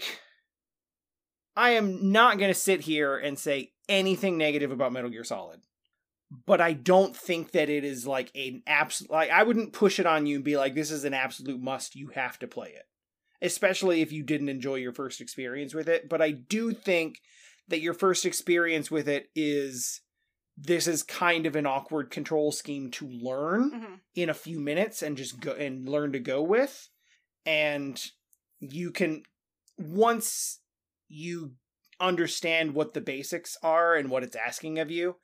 am not going to sit here and say anything negative about Metal Gear Solid. But I don't think that it is like an absolute... Like, I wouldn't push it on you and be like, this is an absolute must, you have to play it. Especially if you didn't enjoy your first experience with it. But I do think that your first experience with it is, this is kind of an awkward control scheme to learn in a few minutes and just go and learn to go with. And you can, once you understand what the basics are and what it's asking of you,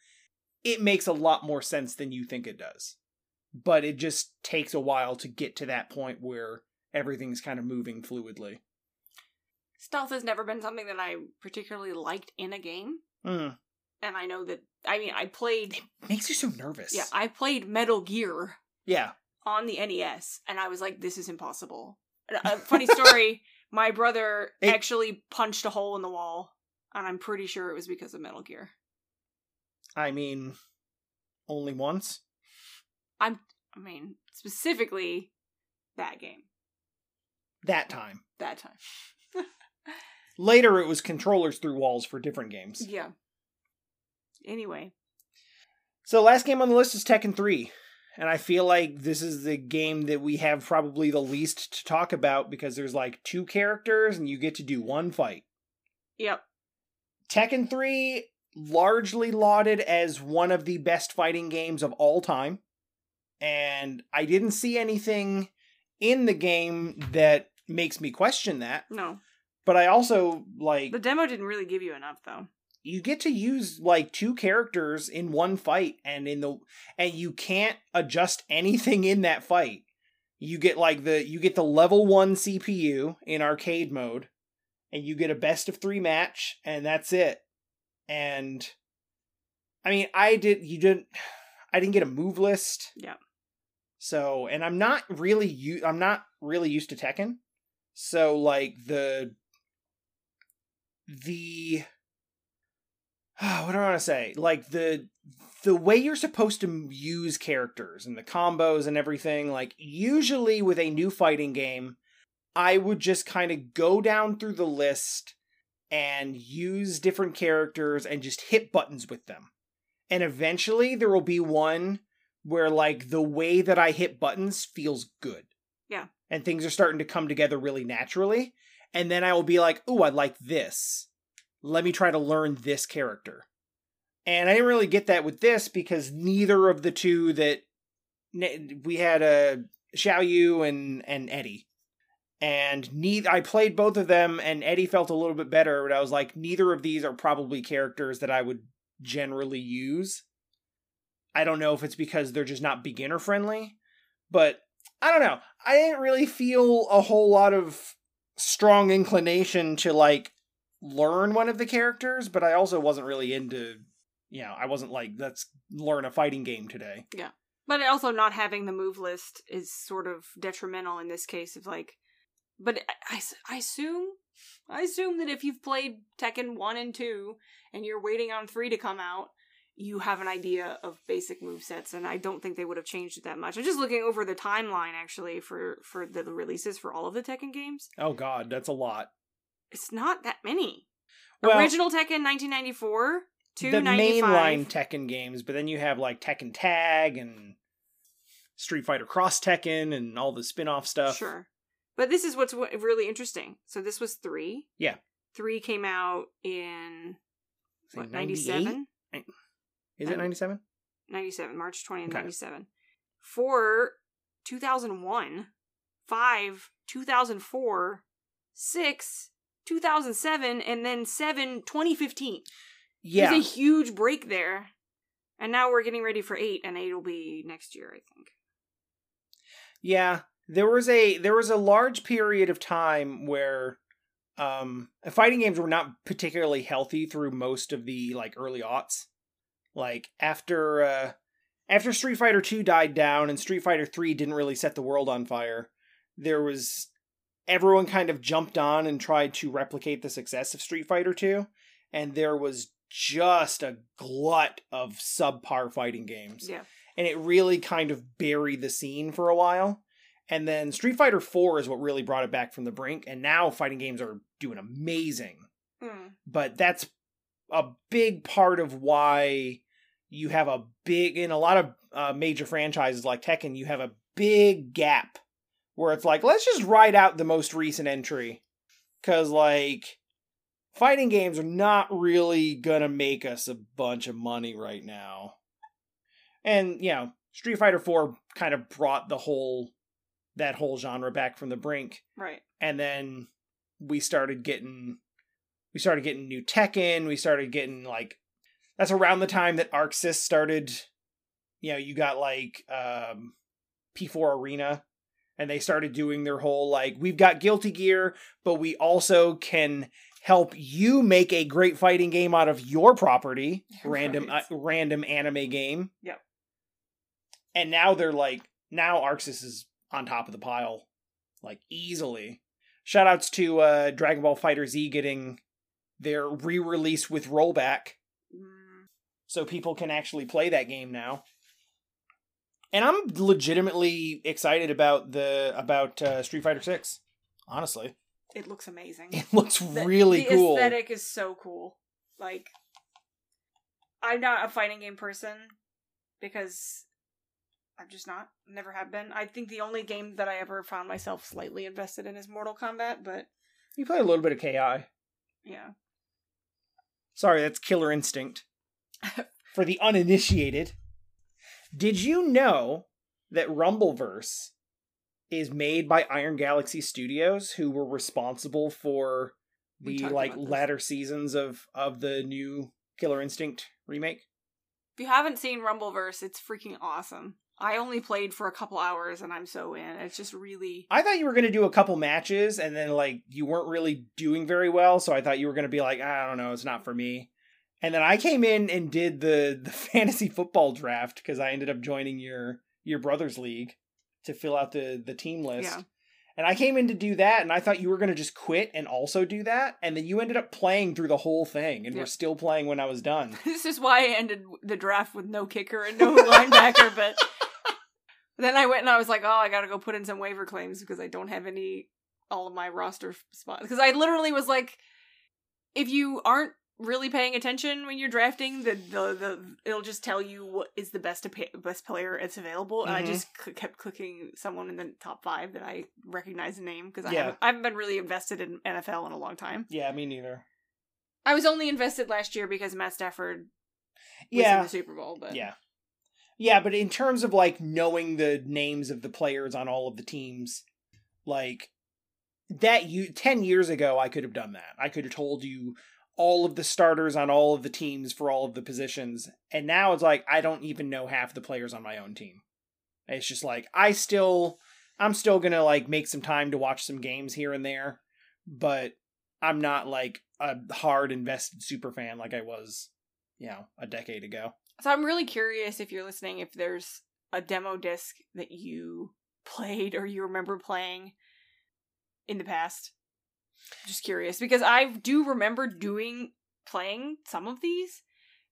it makes a lot more sense than you think it does. But it just takes a while to get to that point where everything's kind of moving fluidly. Stealth has never been something that I particularly liked in a game. Mm. And I know that, I mean, I played... It makes you so nervous. Yeah, I played Metal Gear on the NES, and I was like, this is impossible. Funny story, my brother actually punched a hole in the wall, and I'm pretty sure it was because of Metal Gear. I mean, only once? I mean, specifically that game. That time. Later, it was controllers through walls for different games. Yeah. Anyway. So last game on the list is Tekken 3. And I feel like this is the game that we have probably the least to talk about because there's like two characters and you get to do one fight. Yep. Tekken 3, largely lauded as one of the best fighting games of all time. And I didn't see anything in the game that makes me question that. No. But I also, like... The demo didn't really give you enough, though. You get to use, like, two characters in one fight, and you can't adjust anything in that fight. You get, like, you get the level 1 CPU in arcade mode, and you get a best of 3 match, and that's it. And, I mean, I didn't get a move list. Yeah. So, and I'm not really used to Tekken. So, like, what do I want to say? Like, the way you're supposed to use characters and the combos and everything, like, usually with a new fighting game, I would just kind of go down through the list and use different characters and just hit buttons with them. And eventually there will be one where, like, the way that I hit buttons feels good. Yeah. And things are starting to come together really naturally. And then I will be like, ooh, I like this. Let me try to learn this character. And I didn't really get that with this because neither of the two that... We had Xiao Yu and Eddie. And I played both of them, and Eddie felt a little bit better. But I was like, neither of these are probably characters that I would generally use. I don't know if it's because they're just not beginner-friendly. But... I don't know. I didn't really feel a whole lot of strong inclination to, like, learn one of the characters, but I also wasn't really into, you know, I wasn't like, let's learn a fighting game today. Yeah. But also not having the move list is sort of detrimental in this case of, like, but I assume that if you've played Tekken 1 and 2 and you're waiting on 3 to come out, you have an idea of basic movesets, and I don't think they would have changed it that much. I'm just looking over the timeline, actually, for the releases for all of the Tekken games. Oh, God, that's a lot. It's not that many. Well, original Tekken, 1994, 295. The mainline Tekken games, but then you have, like, Tekken Tag and Street Fighter Cross Tekken and all the spin-off stuff. Sure. But this is what's really interesting. So this was 3. Yeah. 3 came out in, what, 97? Is it 97? 97, March 20th, okay. 97. 4, 2001. 5, 2004. 6, 2007. And then 7, 2015. Yeah. There's a huge break there. And now we're getting ready for 8, and 8 will be next year, I think. Yeah. There was a large period of time where fighting games were not particularly healthy through most of the, like, early aughts. Like, after Street Fighter 2 died down and Street Fighter 3 didn't really set the world on fire, everyone kind of jumped on and tried to replicate the success of Street Fighter 2, and there was just a glut of subpar fighting games. Yeah. And it really kind of buried the scene for a while, and then Street Fighter 4 is what really brought it back from the brink, and now fighting games are doing amazing. Mm. But that's a big part of why you have in a lot of major franchises like Tekken, you have a big gap where it's like, let's just ride out the most recent entry. Because, like, fighting games are not really gonna make us a bunch of money right now. And, you know, Street Fighter 4 kind of brought the whole, that whole genre back from the brink. Right. And then we started getting new Tekken. We started getting, like, that's around the time that ArcSys started. You know, you got, like, P4 Arena. And they started doing their whole, like, we've got Guilty Gear, but we also can help you make a great fighting game out of your property. Random anime game. Yep. And now they're like, now ArcSys is on top of the pile, like, easily. Shoutouts to Dragon Ball FighterZ getting their re-release with rollback, so people can actually play that game now. And I'm legitimately excited about Street Fighter 6. Honestly, it looks amazing. It looks really cool. The aesthetic is so cool. Like, I'm not a fighting game person because I'm just not. Never have been. I think the only game that I ever found myself slightly invested in is Mortal Kombat, but... You play a little bit of KI. Yeah. Sorry, that's Killer Instinct. For the uninitiated. Did you know that Rumbleverse is made by Iron Galaxy Studios, who were responsible for the, like, latter seasons of the new Killer Instinct remake? If you haven't seen Rumbleverse, it's freaking awesome. I only played for a couple hours and I'm so in. It's just really... I thought you were going to do a couple matches and then, like, you weren't really doing very well. So I thought you were going to be like, I don't know, it's not for me. And then I came in and did the fantasy football draft because I ended up joining your brother's league to fill out the team list. Yeah. And I came in to do that and I thought you were going to just quit and also do that. And then you ended up playing through the whole thing and Yep. We're still playing when I was done. This is why I ended the draft with no kicker and no linebacker, but... Then I went and I was like, oh, I gotta go put in some waiver claims because I don't have all of my roster spots. Because I literally was like, if you aren't really paying attention when you're drafting, the it'll just tell you what is the best player it's available. Mm-hmm. And I just kept clicking someone in the top 5 that I recognize the name because I haven't been really invested in NFL in a long time. Yeah, me neither. I was only invested last year because Matt Stafford was in the Super Bowl, but... Yeah. Yeah, but in terms of, like, knowing the names of the players on all of the teams, like, 10 years ago, I could have done that. I could have told you all of the starters on all of the teams for all of the positions. And now it's like, I don't even know half the players on my own team. It's just like, I'm still going to, like, make some time to watch some games here and there. But I'm not, like, a hard invested super fan like I was, you know, a decade ago. So I'm really curious, if you're listening, if there's a demo disc that you played or you remember playing in the past. Just curious, because I do remember playing some of these.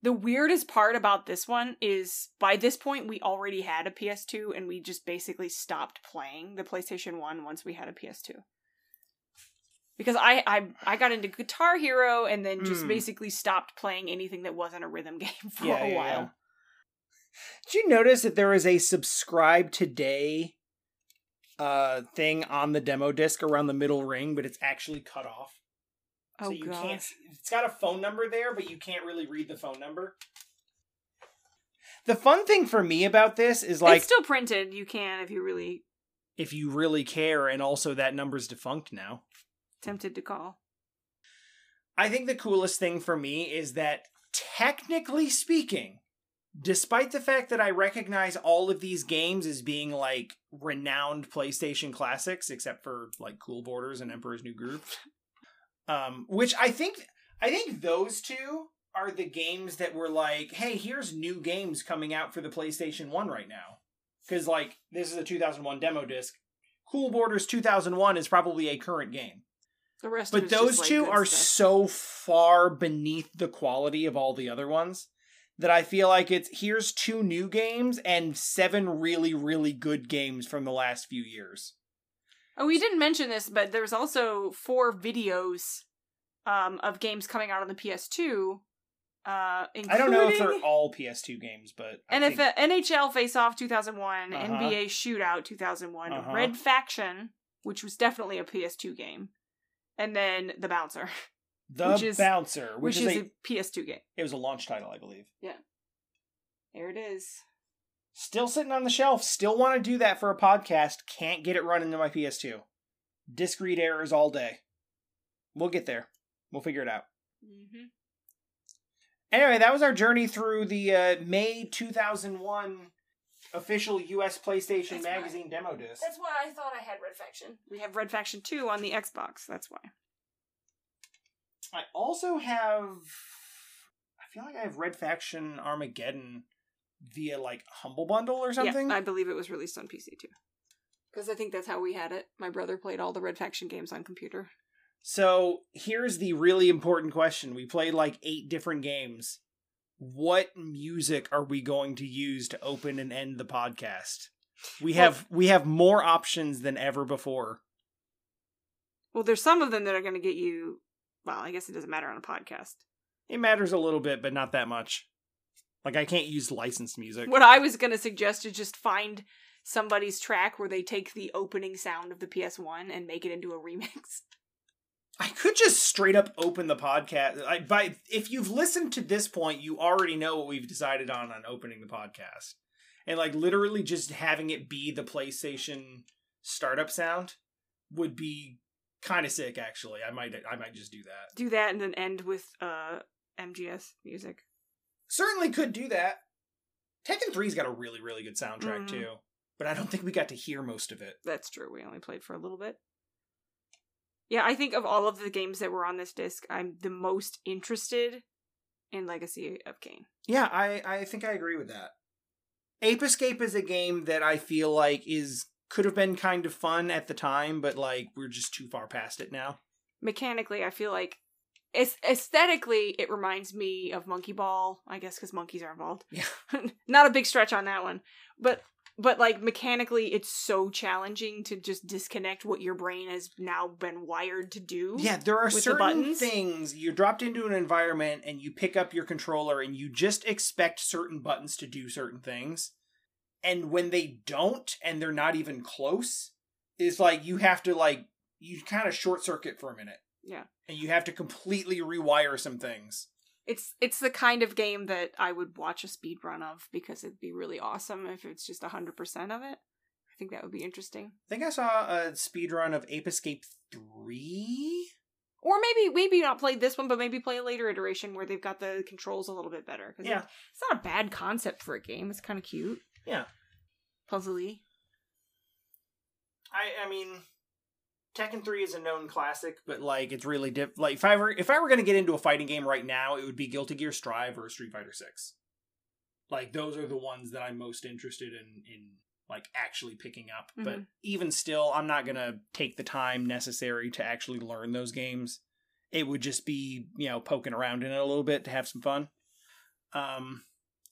The weirdest part about this one is, by this point, we already had a PS2, and we just basically stopped playing the PlayStation 1 once we had a PS2. Because I got into Guitar Hero and then just basically stopped playing anything that wasn't a rhythm game for a while. Yeah. Did you notice that there is a subscribe today thing on the demo disc around the middle ring, but it's actually cut off? Oh, so you can't. It's got a phone number there, but you can't really read the phone number. The fun thing for me about this is, like, it's still printed. You can if you really care, and also that number's defunct now. Tempted to call. I think the coolest thing for me is that, technically speaking, despite the fact that I recognize all of these games as being, like, renowned PlayStation classics, except for, like, Cool Boarders and Emperor's New Groove, which I think those two are the games that were like, hey, here's new games coming out for the PlayStation 1 right now. Because, like, this is a 2001 demo disc. Cool Boarders 2001 is probably a current game. The rest but of those just, like, two are stuff. So far beneath the quality of all the other ones that I feel like it's, here's two new games and 7 really, really good games from the last few years. Oh, we didn't mention this, but there's also 4 videos of games coming out on the PS2. Including... I don't know if they're all PS2 games, but NHL Face-Off 2001, uh-huh. NBA Shootout 2001, uh-huh. Red Faction, which was definitely a PS2 game. And then The Bouncer. The Bouncer. Which is a PS2 game. It was a launch title, I believe. Yeah. There it is. Still sitting on the shelf. Still want to do that for a podcast. Can't get it running to my PS2. Disc read errors all day. We'll get there. We'll figure it out. Mm-hmm. Anyway, that was our journey through the May 2001 official U.S. PlayStation Magazine demo disc. That's why I thought I had Red Faction. We have Red Faction 2 on the Xbox. That's why. I also have... I feel like I have Red Faction Armageddon via, like, Humble Bundle or something. Yeah, I believe it was released on PC, too. Because I think that's how we had it. My brother played all the Red Faction games on computer. So, here's the really important question. We played like 8 different games. What music are we going to use to open and end the podcast? We have more options than ever before. Well, there's some of them that are going to get you... Well, I guess it doesn't matter on a podcast. It matters a little bit, but not that much. Like, I can't use licensed music. What I was going to suggest is just find somebody's track where they take the opening sound of the PS1 and make it into a remix. I could just straight up open the podcast. If you've listened to this point, you already know what we've decided on opening the podcast. And like literally just having it be the PlayStation startup sound would be kind of sick, actually. I might just do that. Do that and then end with MGS music. Certainly could do that. Tekken 3's got a really, really good soundtrack too. But I don't think we got to hear most of it. That's true. We only played for a little bit. Yeah, I think of all of the games that were on this disc, I'm the most interested in Legacy of Kain. Yeah, I think I agree with that. Ape Escape is a game that I feel like could have been kind of fun at the time, but like we're just too far past it now. Mechanically, I feel like aesthetically, it reminds me of Monkey Ball, I guess because monkeys are involved. Yeah. Not a big stretch on that one. But, like, mechanically, it's so challenging to just disconnect what your brain has now been wired to do. Yeah, there are certain things. You're dropped into an environment, and you pick up your controller, and you just expect certain buttons to do certain things. And when they don't, and they're not even close, it's like you have to, like, you kind of short circuit for a minute. Yeah. And you have to completely rewire some things. It's the kind of game that I would watch a speedrun of because it'd be really awesome if it's just 100% of it. I think that would be interesting. I think I saw a speedrun of Ape Escape 3? Or maybe not play this one, but maybe play a later iteration where they've got the controls a little bit better. Yeah. It's not a bad concept for a game. It's kind of cute. Yeah. Puzzly. I mean... Tekken 3 is a known classic, but, like, it's really... like, if I were going to get into a fighting game right now, it would be Guilty Gear Strive or Street Fighter 6. Like, those are the ones that I'm most interested in like, actually picking up. Mm-hmm. But even still, I'm not going to take the time necessary to actually learn those games. It would just be, you know, poking around in it a little bit to have some fun.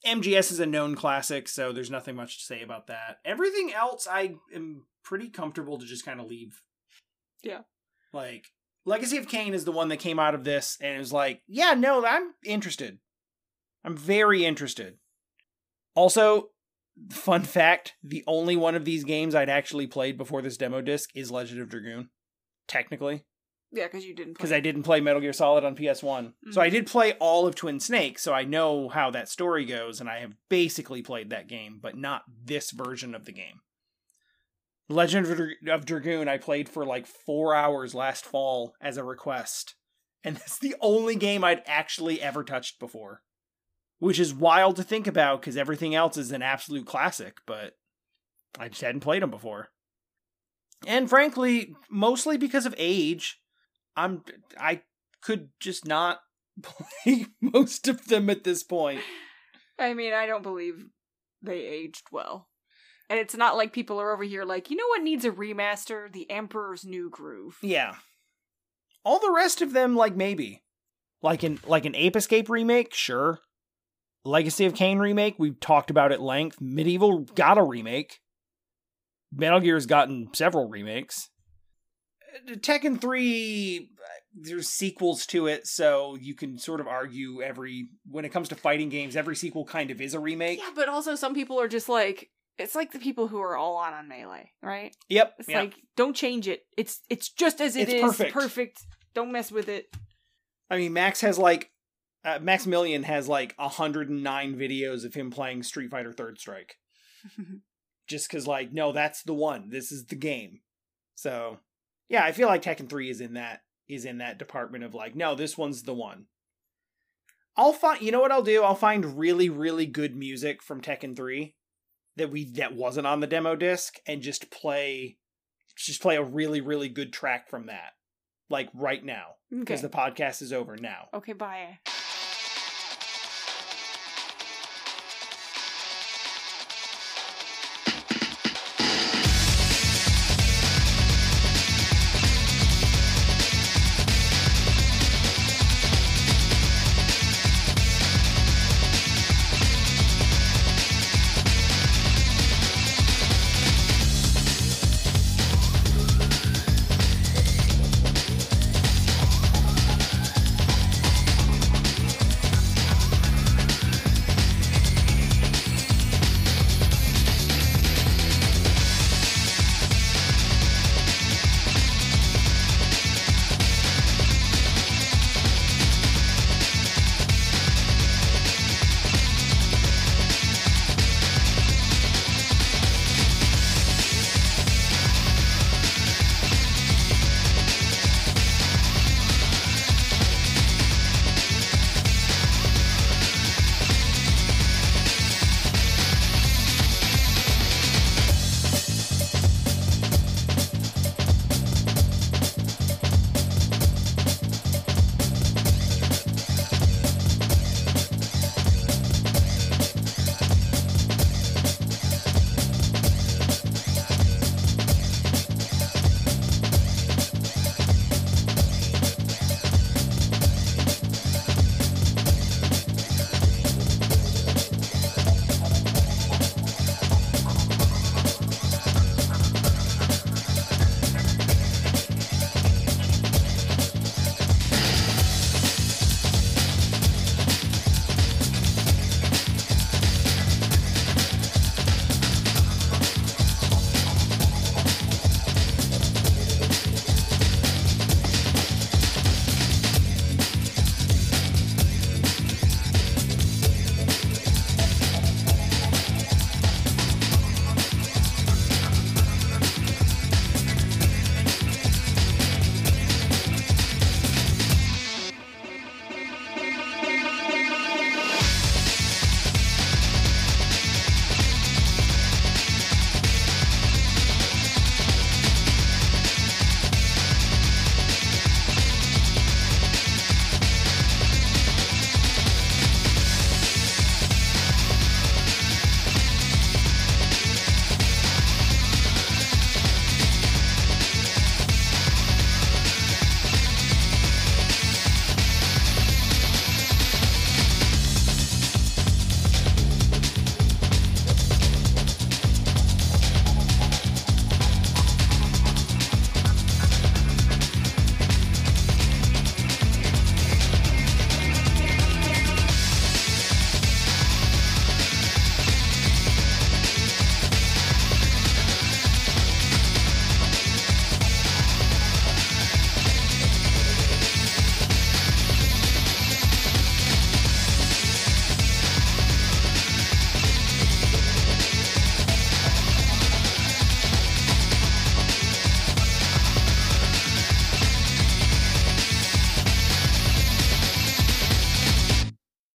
MGS is a known classic, so there's nothing much to say about that. Everything else, I am pretty comfortable to just kind of leave... Yeah. Like, Legacy of Kain is the one that came out of this, and it was like, yeah, no, I'm interested. I'm very interested. Also, fun fact, the only one of these games I'd actually played before this demo disc is Legend of Dragoon, technically. Yeah, because you didn't play. Because I didn't play Metal Gear Solid on PS1. Mm-hmm. So I did play all of Twin Snakes, so I know how that story goes, and I have basically played that game, but not this version of the game. Legend of Dragoon, I played for like 4 hours last fall as a request. And that's the only game I'd actually ever touched before. Which is wild to think about because everything else is an absolute classic, but I just hadn't played them before. And frankly, mostly because of age, I could just not play most of them at this point. I mean, I don't believe they aged well. And it's not like people are over here like, you know what needs a remaster? The Emperor's New Groove. Yeah. All the rest of them, like, maybe. Like an Ape Escape remake? Sure. Legacy of Kain remake? We've talked about at length. Medieval got a remake. Metal Gear's gotten several remakes. Tekken 3, there's sequels to it, so you can sort of argue when it comes to fighting games, every sequel kind of is a remake. Yeah, but also some people are just like... It's like the people who are all on Melee, right? Yep. It's like, don't change it. It's just as it's perfect. Don't mess with it. I mean, Maximilian has like 109 videos of him playing Street Fighter Third Strike. Just because, like, no, that's the one. This is the game. So, yeah, I feel like Tekken 3 is in that department of like, no, this one's the one. You know what I'll do? I'll find really, really good music from Tekken 3 that wasn't on the demo disc and just play a really, really good track from that. Like right now. Because the podcast is over now. Okay, bye.